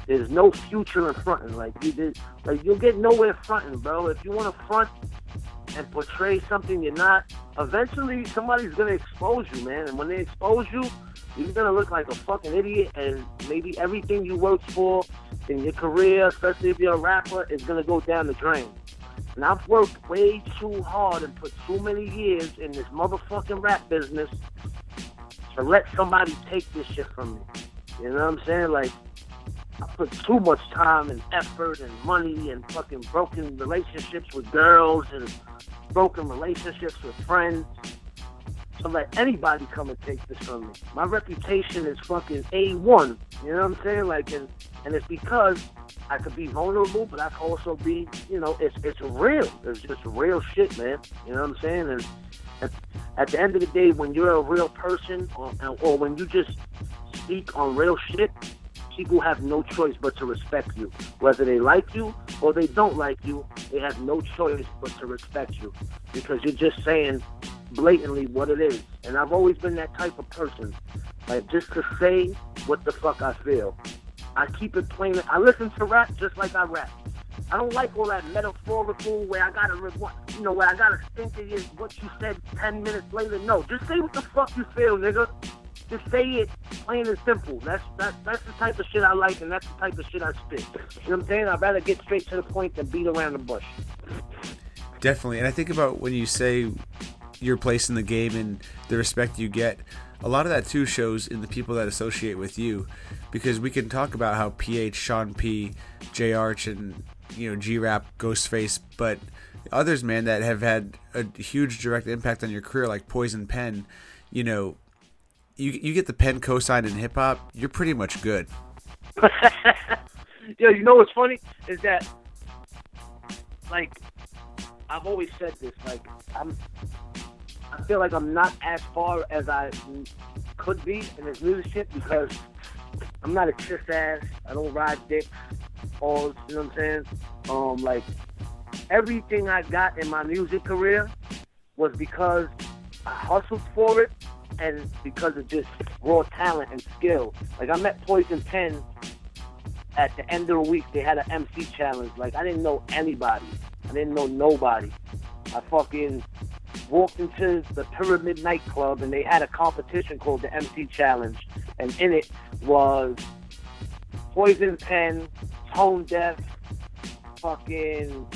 There's no future in frontin'. You'll get nowhere frontin', bro. If you want to front and portray something you're not, eventually somebody's gonna expose you, man. And when they expose you, you're gonna look like a fucking idiot, and maybe everything you worked for in your career, especially if you're a rapper, is gonna go down the drain. And I've worked way too hard and put too many years in this motherfucking rap business to let somebody take this shit from me. You know what I'm saying? Like, I put too much time and effort and money and fucking broken relationships with girls and broken relationships with friends to let anybody come and take this from me. My reputation is fucking A1. You know what I'm saying? Like, and it's because I could be vulnerable, but I could also be, you know, it's real. It's just real shit, man. You know what I'm saying? And at the end of the day, when you're a real person, or when you just speak on real shit, people have no choice but to respect you. Whether they like you or they don't like you, they have no choice but to respect you, because you're just saying blatantly what it is. And I've always been that type of person. Like, just to say what the fuck I feel. I keep it plain. I listen to rap just like I rap. I don't like all that metaphorical where I gotta, where I gotta think it is what you said 10 minutes later. No, just say what the fuck you feel, nigga. Just say it plain and simple. That's the type of shit I like, and that's the type of shit I spit. You know what I'm saying? I'd rather get straight to the point than beat around the bush. Definitely. And I think about when you say your place in the game and the respect you get, a lot of that too shows in the people that associate with you, because we can talk about how PH, Sean P, Jay Arch, and G-Rap, Ghostface, but others, man, that have had a huge direct impact on your career, like Poison Pen. You get the Pen cosign in hip hop, you're pretty much good. Yeah, what's funny is that, like, I've always said this, like, I feel like I'm not as far as I could be in this music shit because I'm not a kiss ass. I don't ride dick. All, you know what I'm saying? Like, everything I got in my music career was because I hustled for it and because of just raw talent and skill. Like, I met Poison Pen at the end of the week. They had an MC challenge. Like, I didn't know anybody. I didn't know nobody. I fucking walked into the Pyramid nightclub and they had a competition called the MC Challenge. And in it was Poison Pen, Tone Deaf, fucking,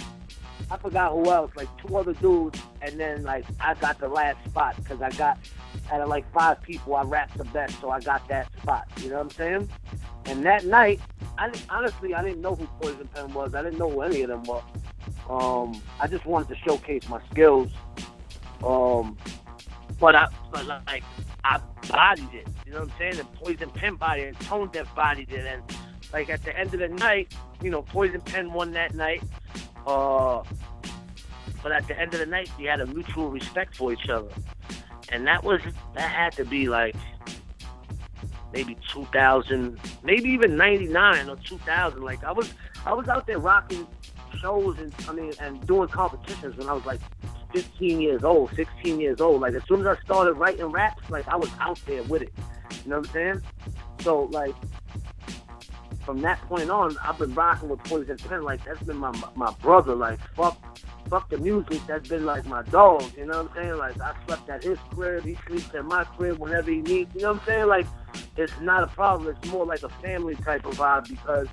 I forgot who else, like two other dudes. And then, like, I got the last spot because I got, out of like five people, I rapped the best, so I got that spot. You know what I'm saying? And that night, I didn't know who Poison Pen was. I didn't know who any of them were. I just wanted to showcase my skills. But I bodied it. You know what I'm saying? And Poison Pen bodied it, and Tone Deaf bodied it. And, like, at the end of the night, Poison Pen won that night. But at the end of the night, we had a mutual respect for each other. And that had to be, like, maybe 2000, maybe even 99 or 2000. Like, I was out there rocking shows and doing competitions when I was, like, 15 years old, 16 years old. Like, as soon as I started writing raps, like, I was out there with it. You know what I'm saying? So, like, from that point on, I've been rocking with Poison Pen. Like, that's been my brother. Like, fuck the music. That's been, like, my dog. You know what I'm saying? Like, I slept at his crib. He sleeps at my crib whenever he needs. You know what I'm saying? Like, it's not a problem. It's more like a family type of vibe because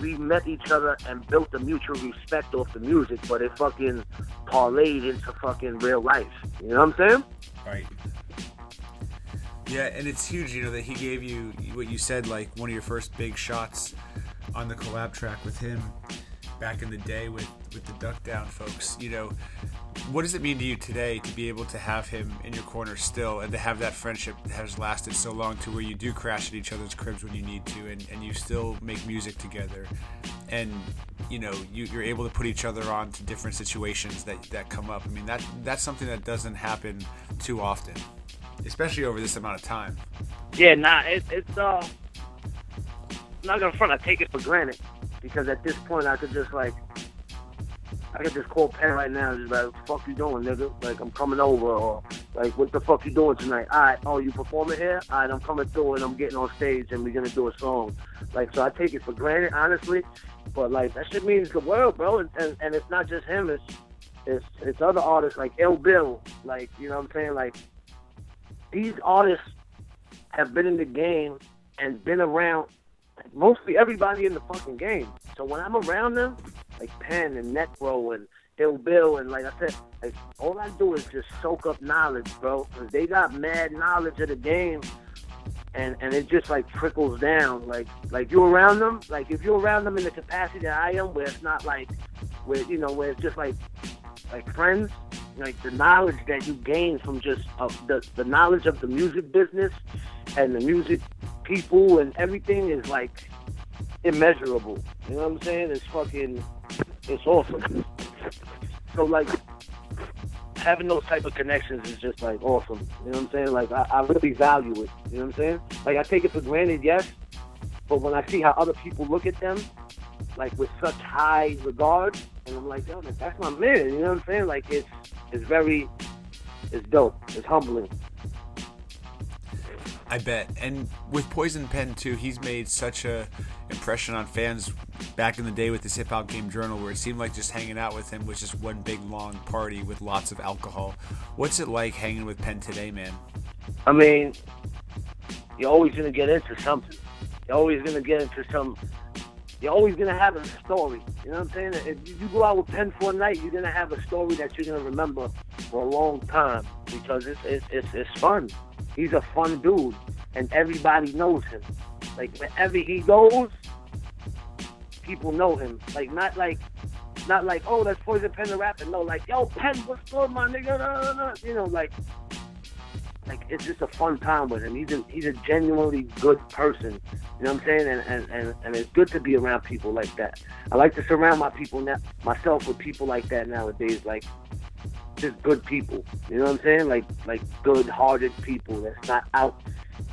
we met each other and built a mutual respect off the music, but it fucking parlayed into fucking real life. You know what I'm saying? Right. Yeah, and it's huge, that he gave you what you said, like one of your first big shots on the collab track with him back in the day with the Duck Down folks. What does it mean to you today to be able to have him in your corner still and to have that friendship that has lasted so long to where you do crash at each other's cribs when you need to and you still make music together and, you're able to put each other on to different situations that come up? I mean, that's something that doesn't happen too often, especially over this amount of time. Yeah, it's not gonna front. I take it for granted because at this point I could just call Pen right now and just like, what the fuck you doing, nigga? Like, I'm coming over, or like, what the fuck you doing tonight? All right, oh, you performing here? All right, I'm coming through and I'm getting on stage and we're gonna do a song. Like, so I take it for granted, honestly. But like, that shit means the world, bro. And it's not just him. It's other artists like Ill Bill. Like, you know what I'm saying? Like, these artists have been in the game and been around mostly everybody in the fucking game. So when I'm around them, like Pen and Necro and Ill Bill, and like I said, like, all I do is just soak up knowledge, bro. Because they got mad knowledge of the game, and it just like trickles down. Like you around them, like if you're around them in the capacity that I am, where it's not like, where it's just like friends. Like, the knowledge that you gain from just the knowledge of the music business and the music people and everything is, like, immeasurable. You know what I'm saying? It's fucking, it's awesome. So, like, having those type of connections is just, like, awesome. You know what I'm saying? Like, I really value it. You know what I'm saying? Like, I take it for granted, yes, but when I see how other people look at them, like, with such high regard, and I'm like, yo, that's my man. You know what I'm saying? Like, it's very It's dope. It's humbling. I bet. And with Poison Pen too, he's made such a impression on fans back in the day with this Hip Hop Game Journal, where it seemed like just hanging out with him was just one big long party with lots of alcohol. What's it like hanging with Pen today, man? I mean, you're always gonna get into something. You're always gonna get into some. You're always gonna have a story. You know what I'm saying? If you go out with Pen for a night, you're gonna have a story that you're gonna remember for a long time, because it's fun. He's a fun dude, and everybody knows him. Like, wherever he goes, people know him. Like, not like, oh, that's Poison Pen the rapper. No, like, yo, Pen, what's good, my nigga? You know, like it's just a fun time with him. He's a genuinely good person. You know what I'm saying? And it's good to be around people like that. I like to surround myself with people like that nowadays. Like, just good people, you know what I'm saying? Like good-hearted people that's not out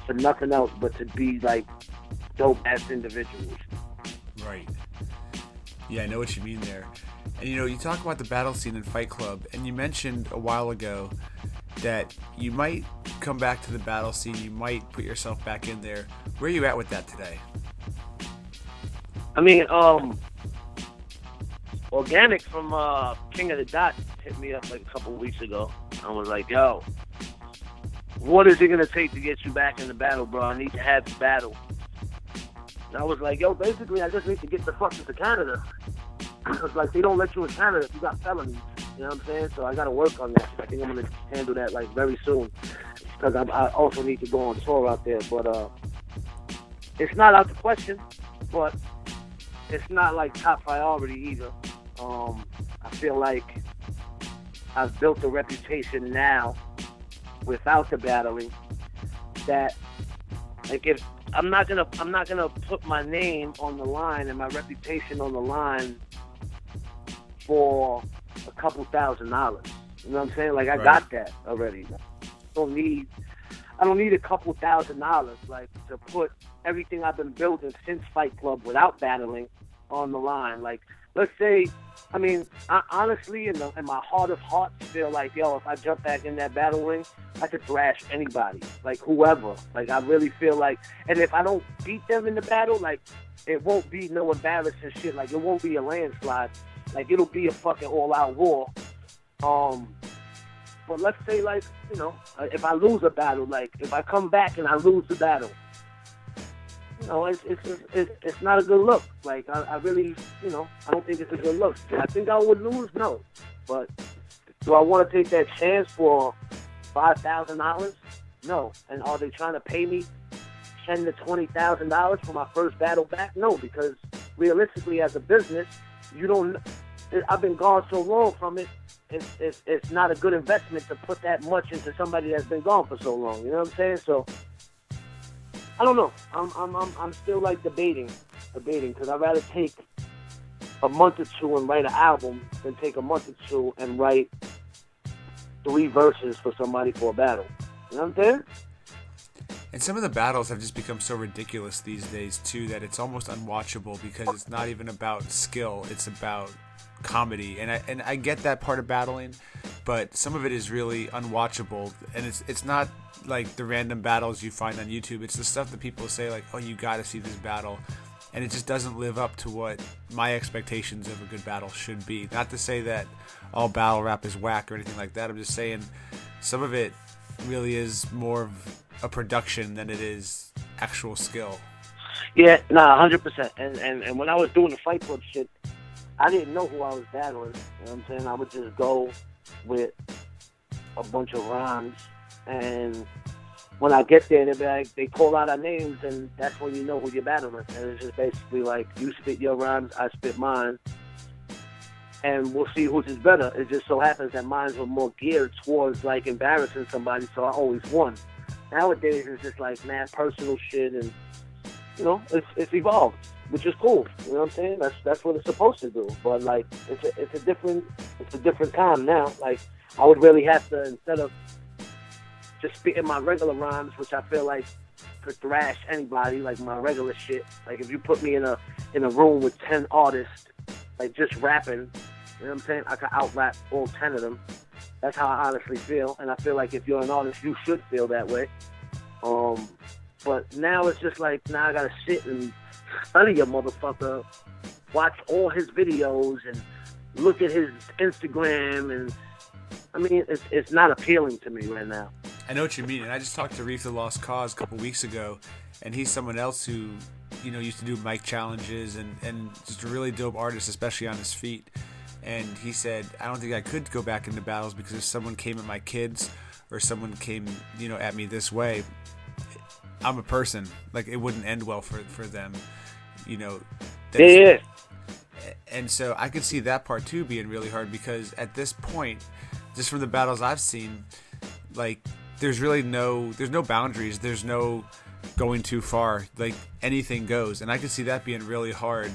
for nothing else but to be like dope-ass individuals. Right. Yeah, I know what you mean there. And you know, you talk about the battle scene in Fight Club, and you mentioned a while ago that you might come back to the battle scene, you might put yourself back in there. Where are you at with that today? I mean, Organic from King of the Dot hit me up like a couple weeks ago. I was like, yo, what is it going to take to get you back in the battle, bro? I need to have the battle. And I was like, yo, basically, I just need to get the fuck into Canada. Because, like, they don't let you in Canada if you got felonies. You know what I'm saying? So I got to work on that. I think I'm going to handle that, like, very soon. Because I also need to go on tour out there. But it's not out the question, but it's not, like, top priority either. I feel like I've built a reputation now without the battling that, like, if I'm not gonna put my name on the line and my reputation on the line for a couple $1,000s. You know what I'm saying? Like, I right. got that already. I don't need a couple $1,000 like to put everything I've been building since Fight Club without battling on the line. Like, let's say, I mean, I honestly, in my heart of hearts, feel like, yo, if I jump back in that battle ring, I could thrash anybody, like whoever. Like, I really feel like, and if I don't beat them in the battle, like, it won't be no embarrassing shit. Like, it won't be a landslide. Like, it'll be a fucking all-out war. But let's say, like, you know, if I lose a battle, like, if I come back and I lose the battle, you know, it's not a good look. Like, I really, you know, I don't think it's a good look. I think I would lose, no. But do I want to take that chance for $5,000? No. And are they trying to pay me $10,000 to $20,000 for my first battle back? No, because realistically, as a business, you don't. I've been gone so long from it. It's not a good investment to put that much into somebody that's been gone for so long. You know what I'm saying? So, I don't know. I'm still like debating, because I'd rather take a month or two and write an album than take a month or two and write 3 verses for somebody for a battle. You know what I'm saying? And some of the battles have just become so ridiculous these days too that it's almost unwatchable, because it's not even about skill; it's about comedy. And I get that part of battling, but some of it is really unwatchable, and it's not like the random battles you find on YouTube. It's the stuff that people say like, oh, you gotta see this battle, and it just doesn't live up to what my expectations of a good battle should be. Not to say that all battle rap is whack or anything like that. I'm just saying some of it really is more of a production than it is actual skill. Yeah, nah, 100%. And when I was doing the Fight Club shit, I didn't know who I was battling. You know what I'm saying? I would just go with a bunch of rhymes, and when I get there, they call out our names, and that's when you know who you're battling. And it's just basically like, you spit your rhymes, I spit mine, and we'll see who's is better. It just so happens that mine were more geared towards like embarrassing somebody, so I always won. Nowadays, it's just like mad personal shit, and you know, it's evolved, which is cool. You know what I'm saying? That's what it's supposed to do. But like, it's a different time now. Like, I would really have to, instead of just spitting my regular rhymes, which I feel like could thrash anybody, like my regular shit. Like, if you put me in a room with 10 artists, like just rapping, you know what I'm saying? I could out rap all 10 of them. That's how I honestly feel, and I feel like if you're an artist, you should feel that way. But now it's just like, now I gotta sit and study a motherfucker, watch all his videos and look at his Instagram, and I mean, it's not appealing to me right now. I know what you mean, and I just talked to Reef the Lost Cause a couple weeks ago, and he's someone else who, you know, used to do mic challenges and just a really dope artist, especially on his feet. And he said, I don't think I could go back into battles because if someone came at my kids or someone came, you know, at me this way, I'm a person. Like, it wouldn't end well for them, you know. Yeah. And so I could see that part, too, being really hard because at this point, just from the battles I've seen, like, there's no boundaries. There's no going too far. Like, anything goes. And I could see that being really hard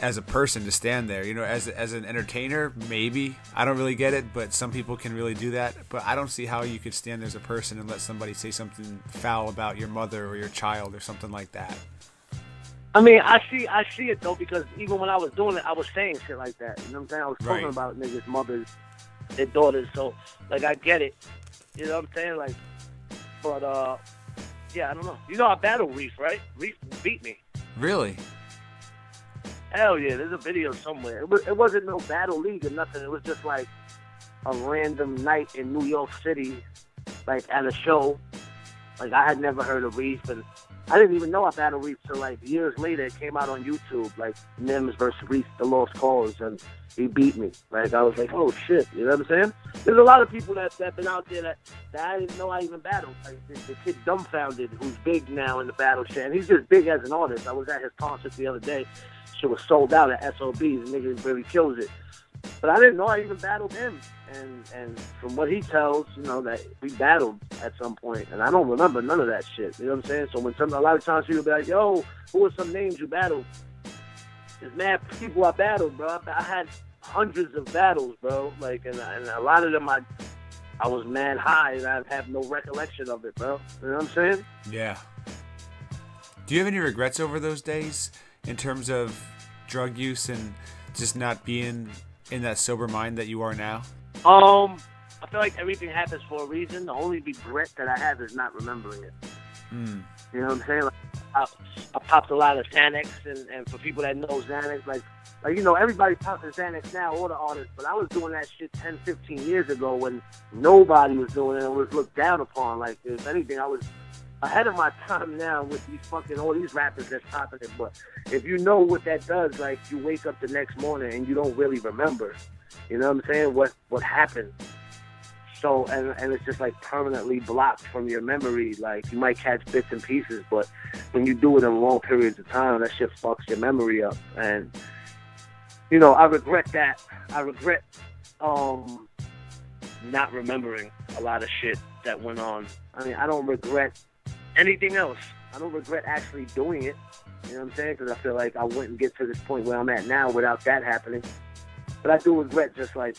as a person to stand there, you know, as an entertainer, maybe. I don't really get it, but some people can really do that. But I don't see how you could stand there as a person and let somebody say something foul about your mother or your child or something like that. I mean, I see it, though, because even when I was doing it, I was saying shit like that. You know what I'm saying? I was talking about niggas' mothers, their daughters. So, like, I get it. You know what I'm saying? Like, but, yeah, I don't know. You know I battled Reef, right? Reef beat me. Really? Hell yeah, there's a video somewhere. It wasn't no battle league or nothing. It was just like a random night in New York City, like at a show. Like I had never heard of Reef, and I didn't even know I battled Reef till like years later. It came out on YouTube, like Nems versus Reef, the Lost Cause, and he beat me. Like I was like, oh shit, you know what I'm saying? There's a lot of people that been out there that I didn't know I even battled. Like the kid Dumbfounded, who's big now in the battle scene. He's just big as an artist. I was at his concert the other day. Shit was sold out at SOBs. The nigga really kills it. But I didn't know I even battled him. And from what he tells, you know, that we battled at some point. And I don't remember none of that shit. You know what I'm saying? So when a lot of times people be like, yo, who are some names you battled? There's mad people I battled, bro. I had hundreds of battles, bro. Like, and a lot of them I was mad high and I have no recollection of it, bro. You know what I'm saying? Yeah. Do you have any regrets over those days? In terms of drug use and just not being in that sober mind that you are now? I feel like everything happens for a reason. The only regret that I have is not remembering it. Mm. You know what I'm saying? Like, I popped a lot of Xanax, and for people that know Xanax, like you know, everybody popping Xanax now, all the artists, but I was doing that shit 10, 15 years ago when nobody was doing it and was looked down upon. Like, if anything, I was ahead of my time now with these fucking, all these rappers that's popping it, but if you know what that does, like, you wake up the next morning and you don't really remember, you know what I'm saying, what happened. So, and it's just, like, permanently blocked from your memory. Like, you might catch bits and pieces, but when you do it in long periods of time, that shit fucks your memory up, and, you know, I regret that. I regret not remembering a lot of shit that went on. I mean, I don't regret anything else. I don't regret actually doing it, you know what I'm saying? Because I feel like I wouldn't get to this point where I'm at now without that happening. But I do regret just, like,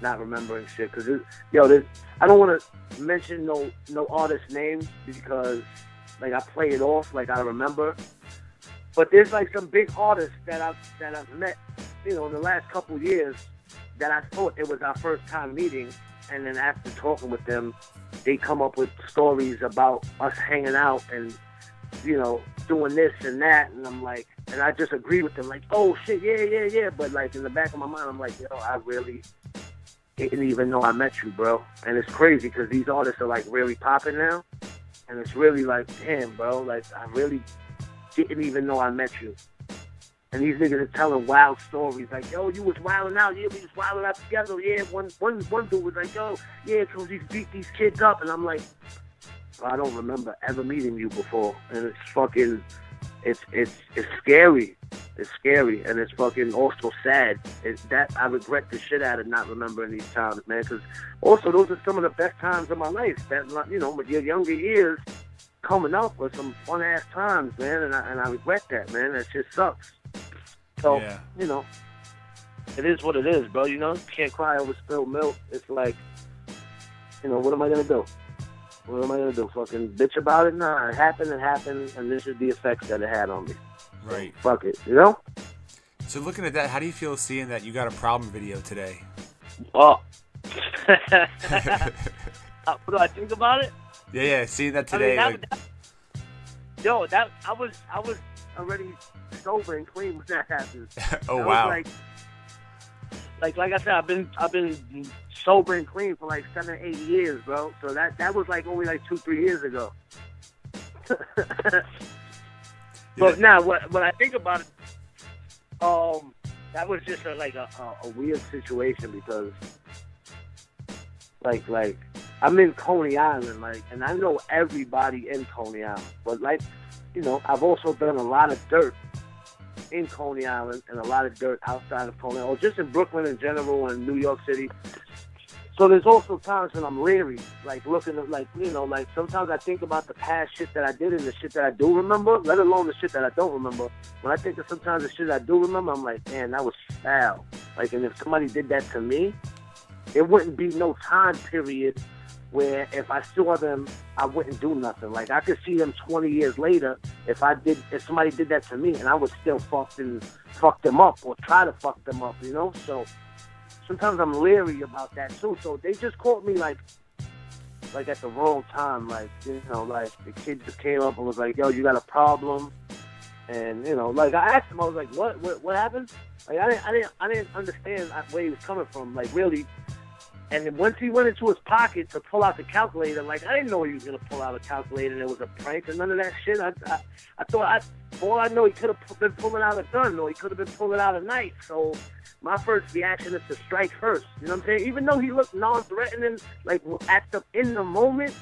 not remembering shit. Because, yo, I don't want to mention no artist names because, like, I play it off like I remember. But there's, like, some big artists that I've met, you know, in the last couple of years that I thought it was our first time meeting. And then after talking with them, they come up with stories about us hanging out and, you know, doing this and that. And I'm like, and I just agree with them, like, oh shit, yeah. But like in the back of my mind, I'm like, yo, I really didn't even know I met you, bro. And it's crazy because these artists are like really popping now. And it's really like, damn, bro, like I really didn't even know I met you. And these niggas are telling wild stories, like, yo, you was wilding out, yeah, we was wilding out together, yeah, one dude was like, yo, yeah, because we beat these kids up, and I'm like, I don't remember ever meeting you before, and it's fucking, it's scary, and it's fucking also sad, that I regret the shit out of not remembering these times, man, because also those are some of the best times of my life, that, you know, with your younger years coming up with some fun-ass times, man, and I regret that, man, that shit sucks. So, yeah. You know, it is what it is, bro, you know? Can't cry over spilled milk. It's like, you know, what am I going to do? Fucking bitch about it? Nah, it happened, and this is the effects that it had on me. Right. So, fuck it, you know? So looking at that, how do you feel seeing that you got a problem video today? What do I think about it? Yeah, seeing that today. I mean, I was already sober and clean when that happened. Oh wow! Like I said, I've been sober and clean for like 7-8 years, bro. So that was like only like 2-3 years ago. But now, when I think about it, that was just a weird situation because, like I'm in Coney Island, and I know everybody in Coney Island, but I've also done a lot of dirt in Coney Island and a lot of dirt outside of Coney Island, or just in Brooklyn in general and New York City. So there's also times when I'm leery, looking at, sometimes I think about the past shit that I did and the shit that I do remember, let alone the shit that I don't remember. When I think of sometimes the shit I do remember, I'm like, man, that was foul. And if somebody did that to me, it wouldn't be no time period where if I saw them, I wouldn't do nothing. I could see them 20 years later if somebody did that to me and I would still fuck them up or try to fuck them up, So sometimes I'm leery about that too. So they just caught me like at the wrong time. The kid just came up and was like, "Yo, you got a problem?" And I asked him. I was like, "What happened?" I didn't understand where he was coming from. Really. And then once he went into his pocket to pull out the calculator, I didn't know he was gonna pull out a calculator and it was a prank and none of that shit. I thought he could have been pulling out a gun or he could have been pulling out a knife. So my first reaction is to strike first. You know what I'm saying? Even though he looked non-threatening, in the moment,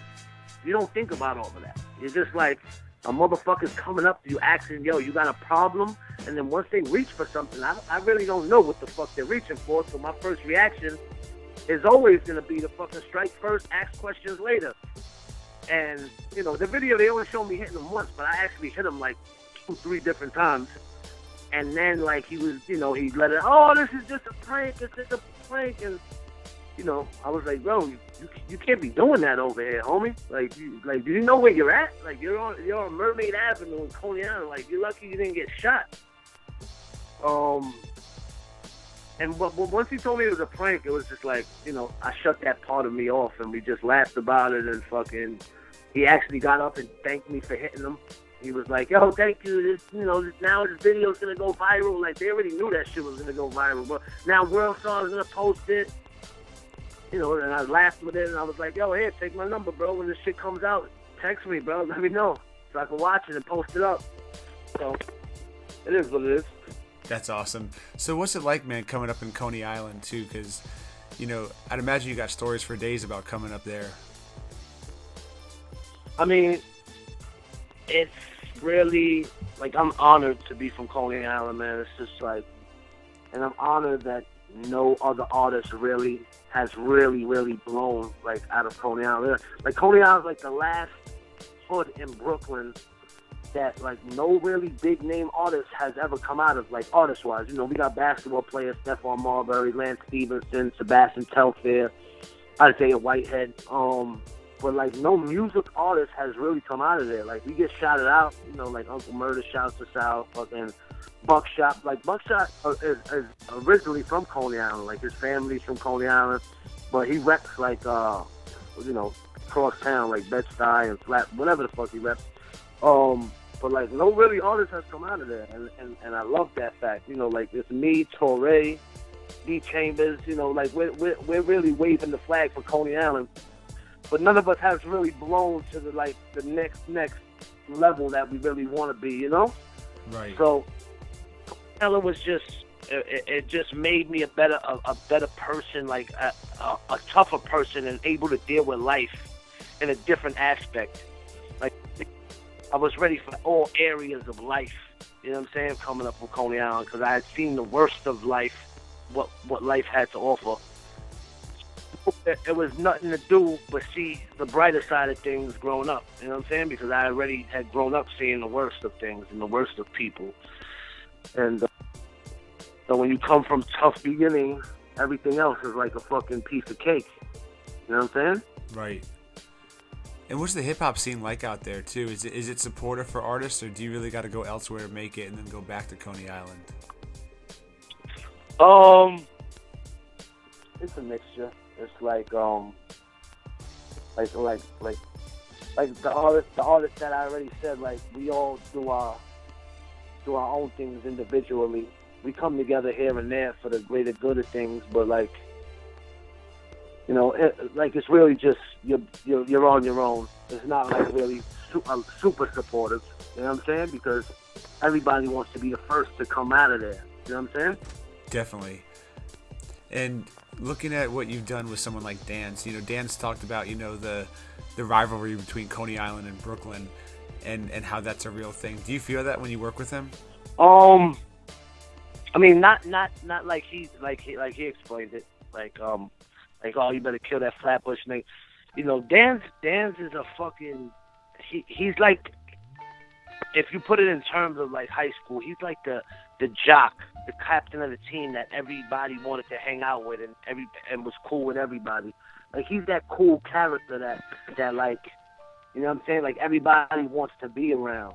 you don't think about all of that. You're just like a motherfucker's coming up to you asking, "Yo, you got a problem?" And then once they reach for something, I really don't know what the fuck they're reaching for. So my first reaction is always going to be to fucking strike first, ask questions later. And, the video, they only showed me hitting him once, but I actually hit him 2-3 different times. And then, he was, he let it, "Oh, this is just a prank, it's just a prank." And, I was like, "Bro, you can't be doing that over here, homie. Do you know where you're at? You're on Mermaid Avenue in Coney Island. You're lucky you didn't get shot." And once he told me it was a prank, it was just I shut that part of me off and we just laughed about it and fucking, he actually got up and thanked me for hitting him. He was like, "Yo, thank you. Now this video's going to go viral." They already knew that shit was going to go viral. But now World Star's going to post it. And I laughed with it and I was like, "Yo, here, take my number, bro. When this shit comes out, text me, bro. Let me know so I can watch it and post it up." So it is what it is. That's awesome. So what's it like, man, coming up in Coney Island, too? Because, I'd imagine you got stories for days about coming up there. I mean, it's really, I'm honored to be from Coney Island, man. It's just and I'm honored that no other artist really has really blown, out of Coney Island. Coney Island's, the last hood in Brooklyn that no really big name artist has ever come out of, artist wise. We got basketball players, Stephon Marbury, Lance Stevenson, Sebastian Telfair, Isaiah Whitehead. But no music artist has really come out of there. We get shouted out, Uncle Murda shouts us out, fucking Buckshot. Buckshot is originally from Coney Island. His family's from Coney Island, but he reps across town, Bed-Stuy and Flat, whatever the fuck he reps. But no really artist has come out of there, and I love that fact. It's me, Torre, D Chambers. We're really waving the flag for Coney Island, but none of us has really blown to the the next level that we really want to be. Right. So Coney Island was just it just made me a better person, a tougher person, and able to deal with life in a different aspect. I was ready for all areas of life, you know what I'm saying, coming up from Coney Island, because I had seen the worst of life, what life had to offer. It was nothing to do but see the brighter side of things growing up, you know what I'm saying, because I already had grown up seeing the worst of things and the worst of people. And so when you come from tough beginnings, everything else is like a fucking piece of cake, you know what I'm saying? Right. And what's the hip-hop scene like out there, too? Is it supportive for artists, or do you really got to go elsewhere to make it and then go back to Coney Island? It's a mixture. It's like the artist that I already said. Like, we all do our own things individually. We come together here and there for the greater good of things, but like, you know, it's really just you're on your own. It's not like really super supportive. You know what I'm saying? Because everybody wants to be the first to come out of there. You know what I'm saying? Definitely. And looking at what you've done with someone like Dan's, you know, Dan's talked about, you know, the rivalry between Coney Island and Brooklyn, and how that's a real thing. Do you feel that when you work with him? I mean, not like he explained it. Like, oh, you better kill that flatbush nigga. You know, Dan's is a fucking. He's like, if you put it in terms of like high school, he's like the jock, the captain of the team that everybody wanted to hang out with and was cool with everybody. Like, he's that cool character that like, you know what I'm saying? Like, everybody wants to be around.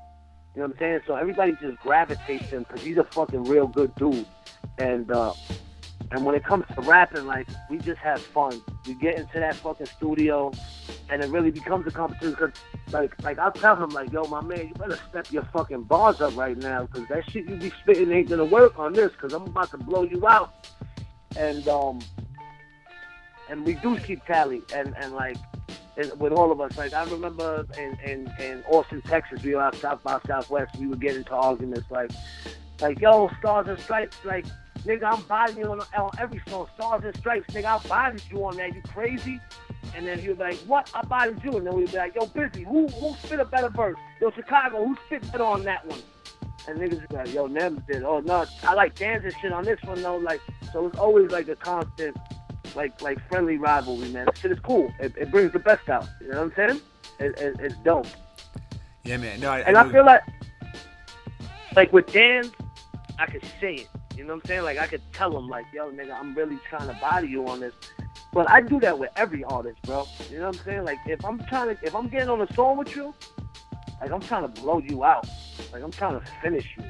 You know what I'm saying? So everybody just gravitates him because he's a fucking real good dude. And when it comes to rapping, like, we just have fun. We get into that fucking studio, and it really becomes a competition. Cause, like I'll tell him, like, yo, my man, you better step your fucking bars up right now, because that shit you be spitting ain't gonna work on this, because I'm about to blow you out. And we do keep tally, and like, with all of us. Like, I remember in Austin, Texas, we were out South by Southwest, we would get into arguments, like, yo, Stars and Stripes, like, nigga, I'm bodying you on every song. Stars and Stripes, nigga, I bodied you on that. You crazy? And then he would be like, what? I bodied you. And then we'd be like, yo, Busy, who spit a better verse? Yo, Chicago, who spit better on that one? And niggas would be like, yo, Nems did. Oh, no, I like Dan's and shit on this one, though. Like, so it's always like a constant, like friendly rivalry, man. That shit is cool. It brings the best out. You know what I'm saying? It's dope. Yeah, man. No, I feel like with Dan's, I could say it. You know what I'm saying? Like, I could tell him, like, yo, nigga, I'm really trying to body you on this. But I do that with every artist, bro. You know what I'm saying? Like, if I'm getting on a song with you, like, I'm trying to blow you out. Like, I'm trying to finish you.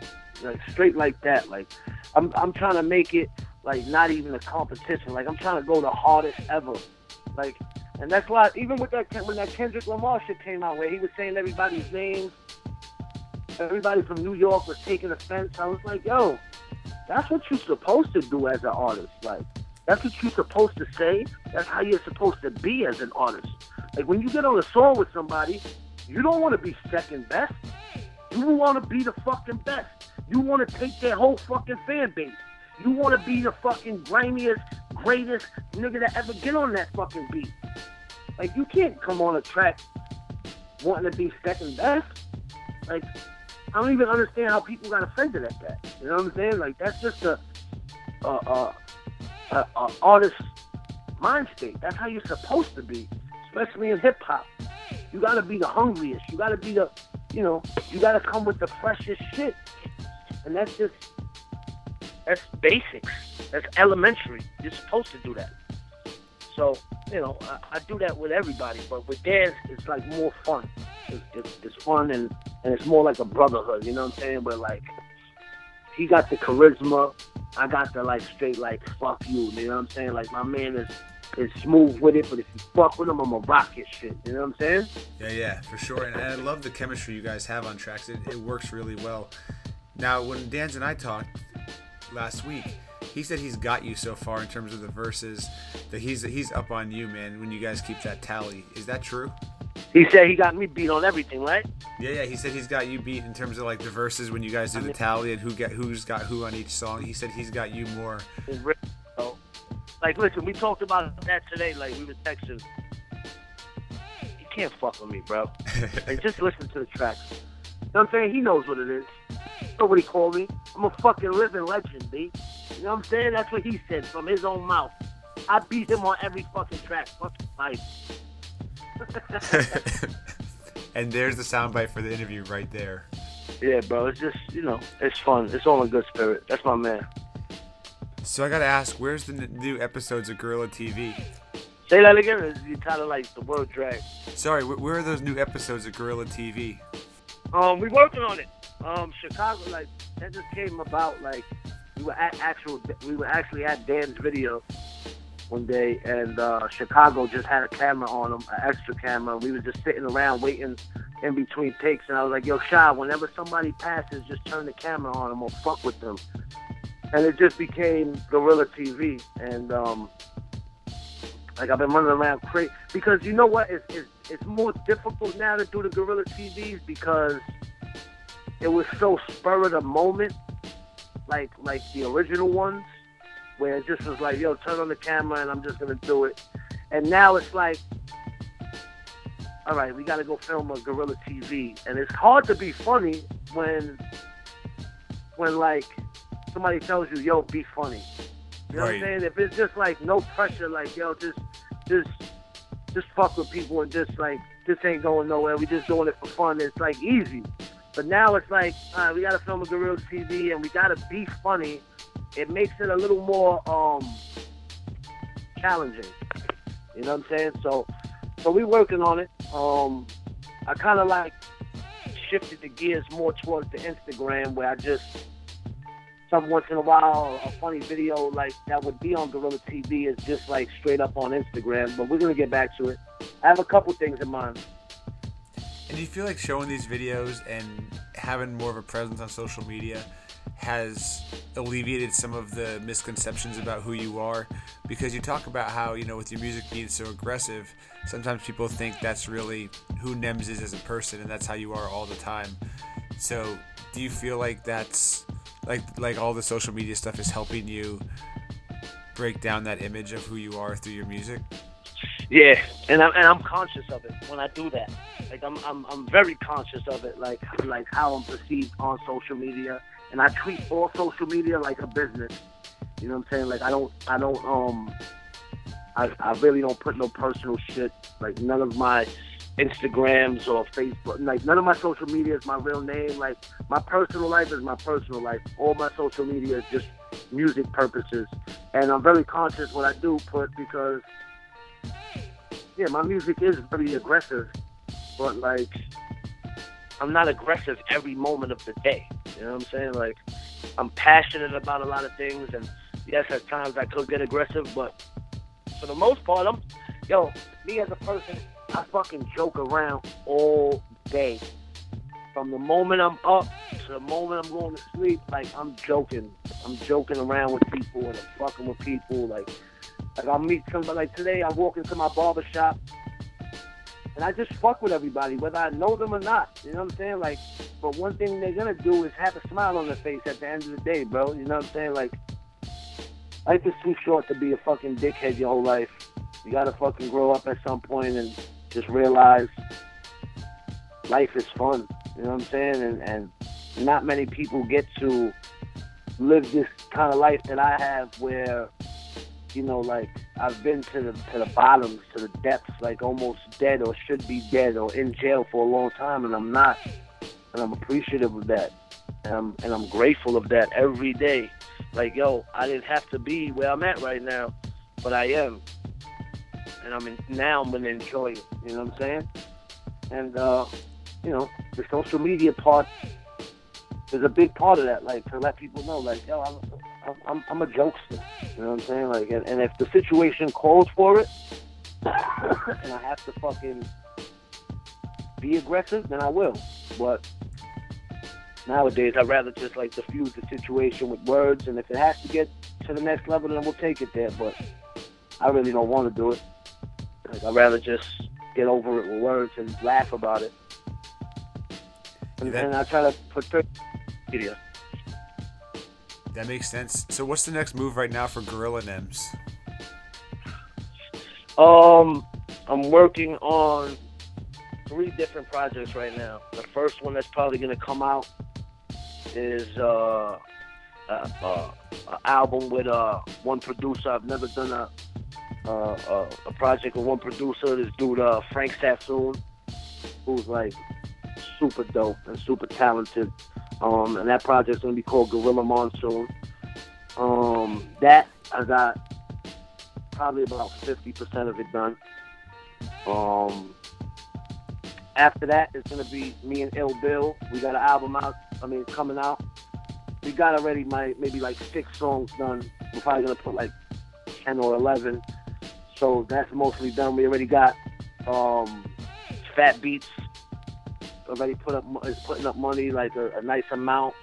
Like, straight like that. Like, I'm trying to make it, like, not even a competition. Like, I'm trying to go the hardest ever. Like, and that's why, even with that, when that Kendrick Lamar shit came out, where he was saying everybody's names, everybody from New York was taking offense. I was like, yo, that's what you're supposed to do as an artist. Like, that's what you're supposed to say. That's how you're supposed to be as an artist. Like, when you get on a song with somebody, you don't want to be second best. You want to be the fucking best. You want to take their whole fucking fan base. You want to be the fucking grimiest, greatest nigga that ever get on that fucking beat. Like, you can't come on a track wanting to be second best. Like, I don't even understand how people got offended at that. You know what I'm saying? Like, that's just a artist's mind state. That's how you're supposed to be, especially in hip hop. You gotta be the hungriest. You gotta be you gotta come with the freshest shit. And that's basics. That's elementary. You're supposed to do that. So, you know, I do that with everybody, but with Dan's, it's like more fun. It's fun and it's more like a brotherhood, you know what I'm saying? But like, he got the charisma, I got the like straight like fuck you, you know what I'm saying? Like, my man is smooth with it, but if you fuck with him, I'm gonna rock his shit, you know what I'm saying? Yeah, for sure. And I love the chemistry you guys have on tracks. It works really well. Now, when Dan's and I talked last week, he said he's got you so far in terms of the verses, that he's up on you, man, when you guys keep that tally. Is that true? He said he got me beat on everything, right? Yeah. He said he's got you beat in terms of like the verses when you guys do the tally and who's got who on each song. He said he's got you more. Like, listen, we talked about that today. Like, we were texting. He can't fuck with me, bro. Like, just listen to the tracks. You know what I'm saying? He knows what it is. Nobody called me. I'm a fucking living legend, B. You know what I'm saying? That's what he said from his own mouth. I beat him on every fucking track. Fuck his life. And there's the soundbite for the interview right there. Yeah, bro, it's just, you know, it's fun. It's all in good spirit. That's my man. So I gotta ask, where's the new episodes of Gorilla TV? Say that again, or is it kind of like the word drag? Sorry, where are those new episodes of Gorilla TV? We're working on it. Chicago, like, that just came about. Like, we were actually at Dan's video one day, and Chicago just had a camera on him, an extra camera. We was just sitting around waiting in between takes, and I was like, yo, Sha, whenever somebody passes, just turn the camera on them or fuck with them. And it just became Gorilla TV, and like, I've been running around crazy. Because you know what? It's more difficult now to do the Gorilla TVs because it was so spur of the moment, like the original ones, where it just was like, yo, turn on the camera and I'm just going to do it. And now it's like, all right, we got to go film a Gorilla TV. And it's hard to be funny when like, somebody tells you, yo, be funny. You know right. what I'm saying? If it's just like no pressure, like, yo, just fuck with people and just like, this ain't going nowhere. We just doing it for fun. It's like easy. But now it's like, all right, we gotta film a Gorilla TV and we gotta be funny. It makes it a little more challenging. You know what I'm saying? So we working on it. I kind of like shifted the gears more towards the Instagram, where I just some once in a while a funny video like that would be on Gorilla TV is just like straight up on Instagram. But we're gonna get back to it. I have a couple things in mind. And do you feel like showing these videos and having more of a presence on social media has alleviated some of the misconceptions about who you are? Because you talk about how, you know, with your music being so aggressive, sometimes people think that's really who Nems is as a person, and that's how you are all the time. So do you feel like that's like all the social media stuff is helping you break down that image of who you are through your music? Yeah, and I'm conscious of it when I do that. Like I'm very conscious of it, like how I'm perceived on social media, and I treat all social media like a business. You know what I'm saying? Like I really don't put no personal shit. Like none of my Instagrams or Facebook, like none of my social media is my real name. Like my personal life is my personal life. All my social media is just music purposes, and I'm very conscious what I do put because. Yeah, my music is pretty aggressive, but, like, I'm not aggressive every moment of the day. You know what I'm saying? Like, I'm passionate about a lot of things, and, yes, at times I could get aggressive, but for the most part, me as a person, I fucking joke around all day. From the moment I'm up to the moment I'm going to sleep, like, I'm joking. I'm joking around with people, and I'm fucking with people, like I'll meet somebody, like today I walk into my barbershop and I just fuck with everybody, whether I know them or not, you know what I'm saying? Like, but one thing they're gonna do is have a smile on their face at the end of the day, bro, you know what I'm saying? Like, life is too short to be a fucking dickhead your whole life. You gotta fucking grow up at some point and just realize life is fun, you know what I'm saying? And not many people get to live this kind of life that I have where, you know, like, I've been to the bottoms, to the depths, like almost dead or should be dead or in jail for a long time, and I'm not. And I'm appreciative of that. And I'm grateful of that every day. Like, yo, I didn't have to be where I'm at right now, but I am. And now I'm going to enjoy it, you know what I'm saying? And, you know, the social media part is a big part of that, like, to let people know, like, yo, I'm a jokester, you know what I'm saying? Like, and if the situation calls for it, and I have to fucking be aggressive, then I will. But nowadays, I'd rather just like diffuse the situation with words, and if it has to get to the next level, then we'll take it there. But I really don't want to do it. Like, I'd rather just get over it with words and laugh about it. And then I try to portray video. That makes sense. So what's the next move right now for Gorilla Nems? I'm working on 3 different projects right now. The first one that's probably going to come out is an album with one producer. I've never done a project with one producer. This dude, Frank Sassoon, who's like super dope and super talented. And that project's gonna be called Gorilla Monsoon. That I got probably about 50% of it done. After that, it's gonna be me and Ill Bill. We got an album out. I mean, coming out. We got already maybe like 6 songs done. We're probably gonna put like 10 or 11. So that's mostly done. We already got Fat Beats already is putting up money, like a nice amount.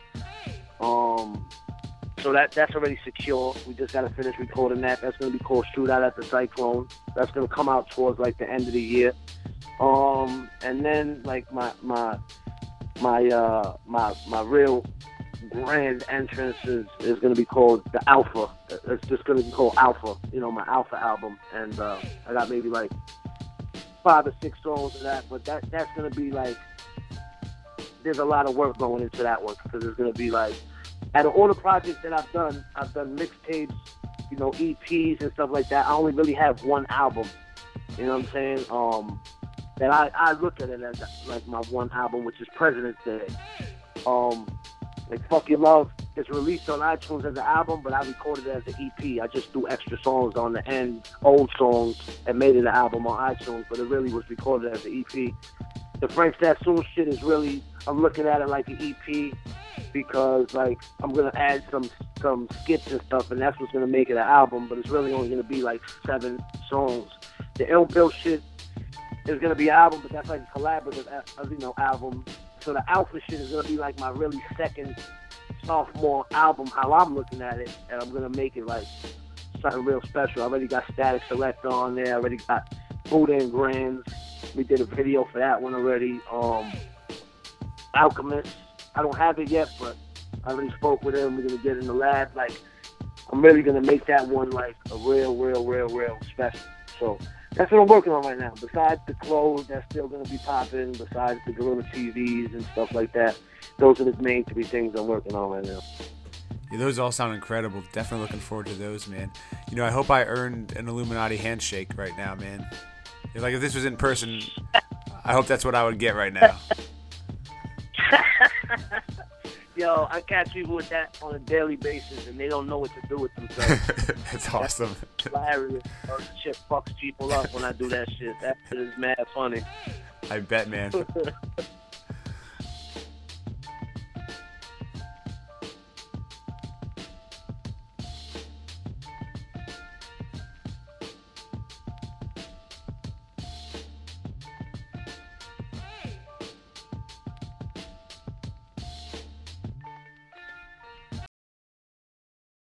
So that's already secure. We just got to finish recording that. That's going to be called Shootout at the Cyclone. That's going to come out towards like the end of the year. And then like my real grand entrance is going to be called the Alpha. It's just going to be called Alpha, you know, my Alpha album. And I got maybe like 5 or 6 songs of that, but that's going to be like, there's a lot of work going into that one, because there's going to be like, out of all the projects that I've done mixtapes, you know, EPs and stuff like that. I only really have one album, you know what I'm saying? That I look at it as like my one album, which is President's Day. Like Fuck Your Love is released on iTunes as an album, but I recorded it as an EP. I just threw extra songs on the end, old songs, and made it an album on iTunes, but it really was recorded as an EP. The Frank Sassoon shit is really, I'm looking at it like an EP, because like I'm gonna add some skits and stuff, and that's what's gonna make it an album. But it's really only gonna be like 7 songs. The Ill Bill shit is gonna be an album, but that's like a collaborative, you know, album. So the Alpha shit is gonna be like my really second sophomore album, how I'm looking at it, and I'm gonna make it like something real special. I already got Static Selector on there. I already got Buddha and Grams. We did a video for that one already. Alchemist. I don't have it yet, but I already spoke with him. We're going to get in the lab. Like, I'm really going to make that one, like, a real special. So that's what I'm working on right now. Besides the clothes, that's still going to be popping. Besides the Gorilla TVs and stuff like that. Those are the main 3 things I'm working on right now. Yeah, those all sound incredible. Definitely looking forward to those, man. You know, I hope I earned an Illuminati handshake right now, man. Like, if this was in person, I hope that's what I would get right now. Yo, I catch people with that on a daily basis, and they don't know what to do with themselves. That's awesome. That's hilarious. That shit fucks people up when I do that shit. That shit is mad funny. I bet, man.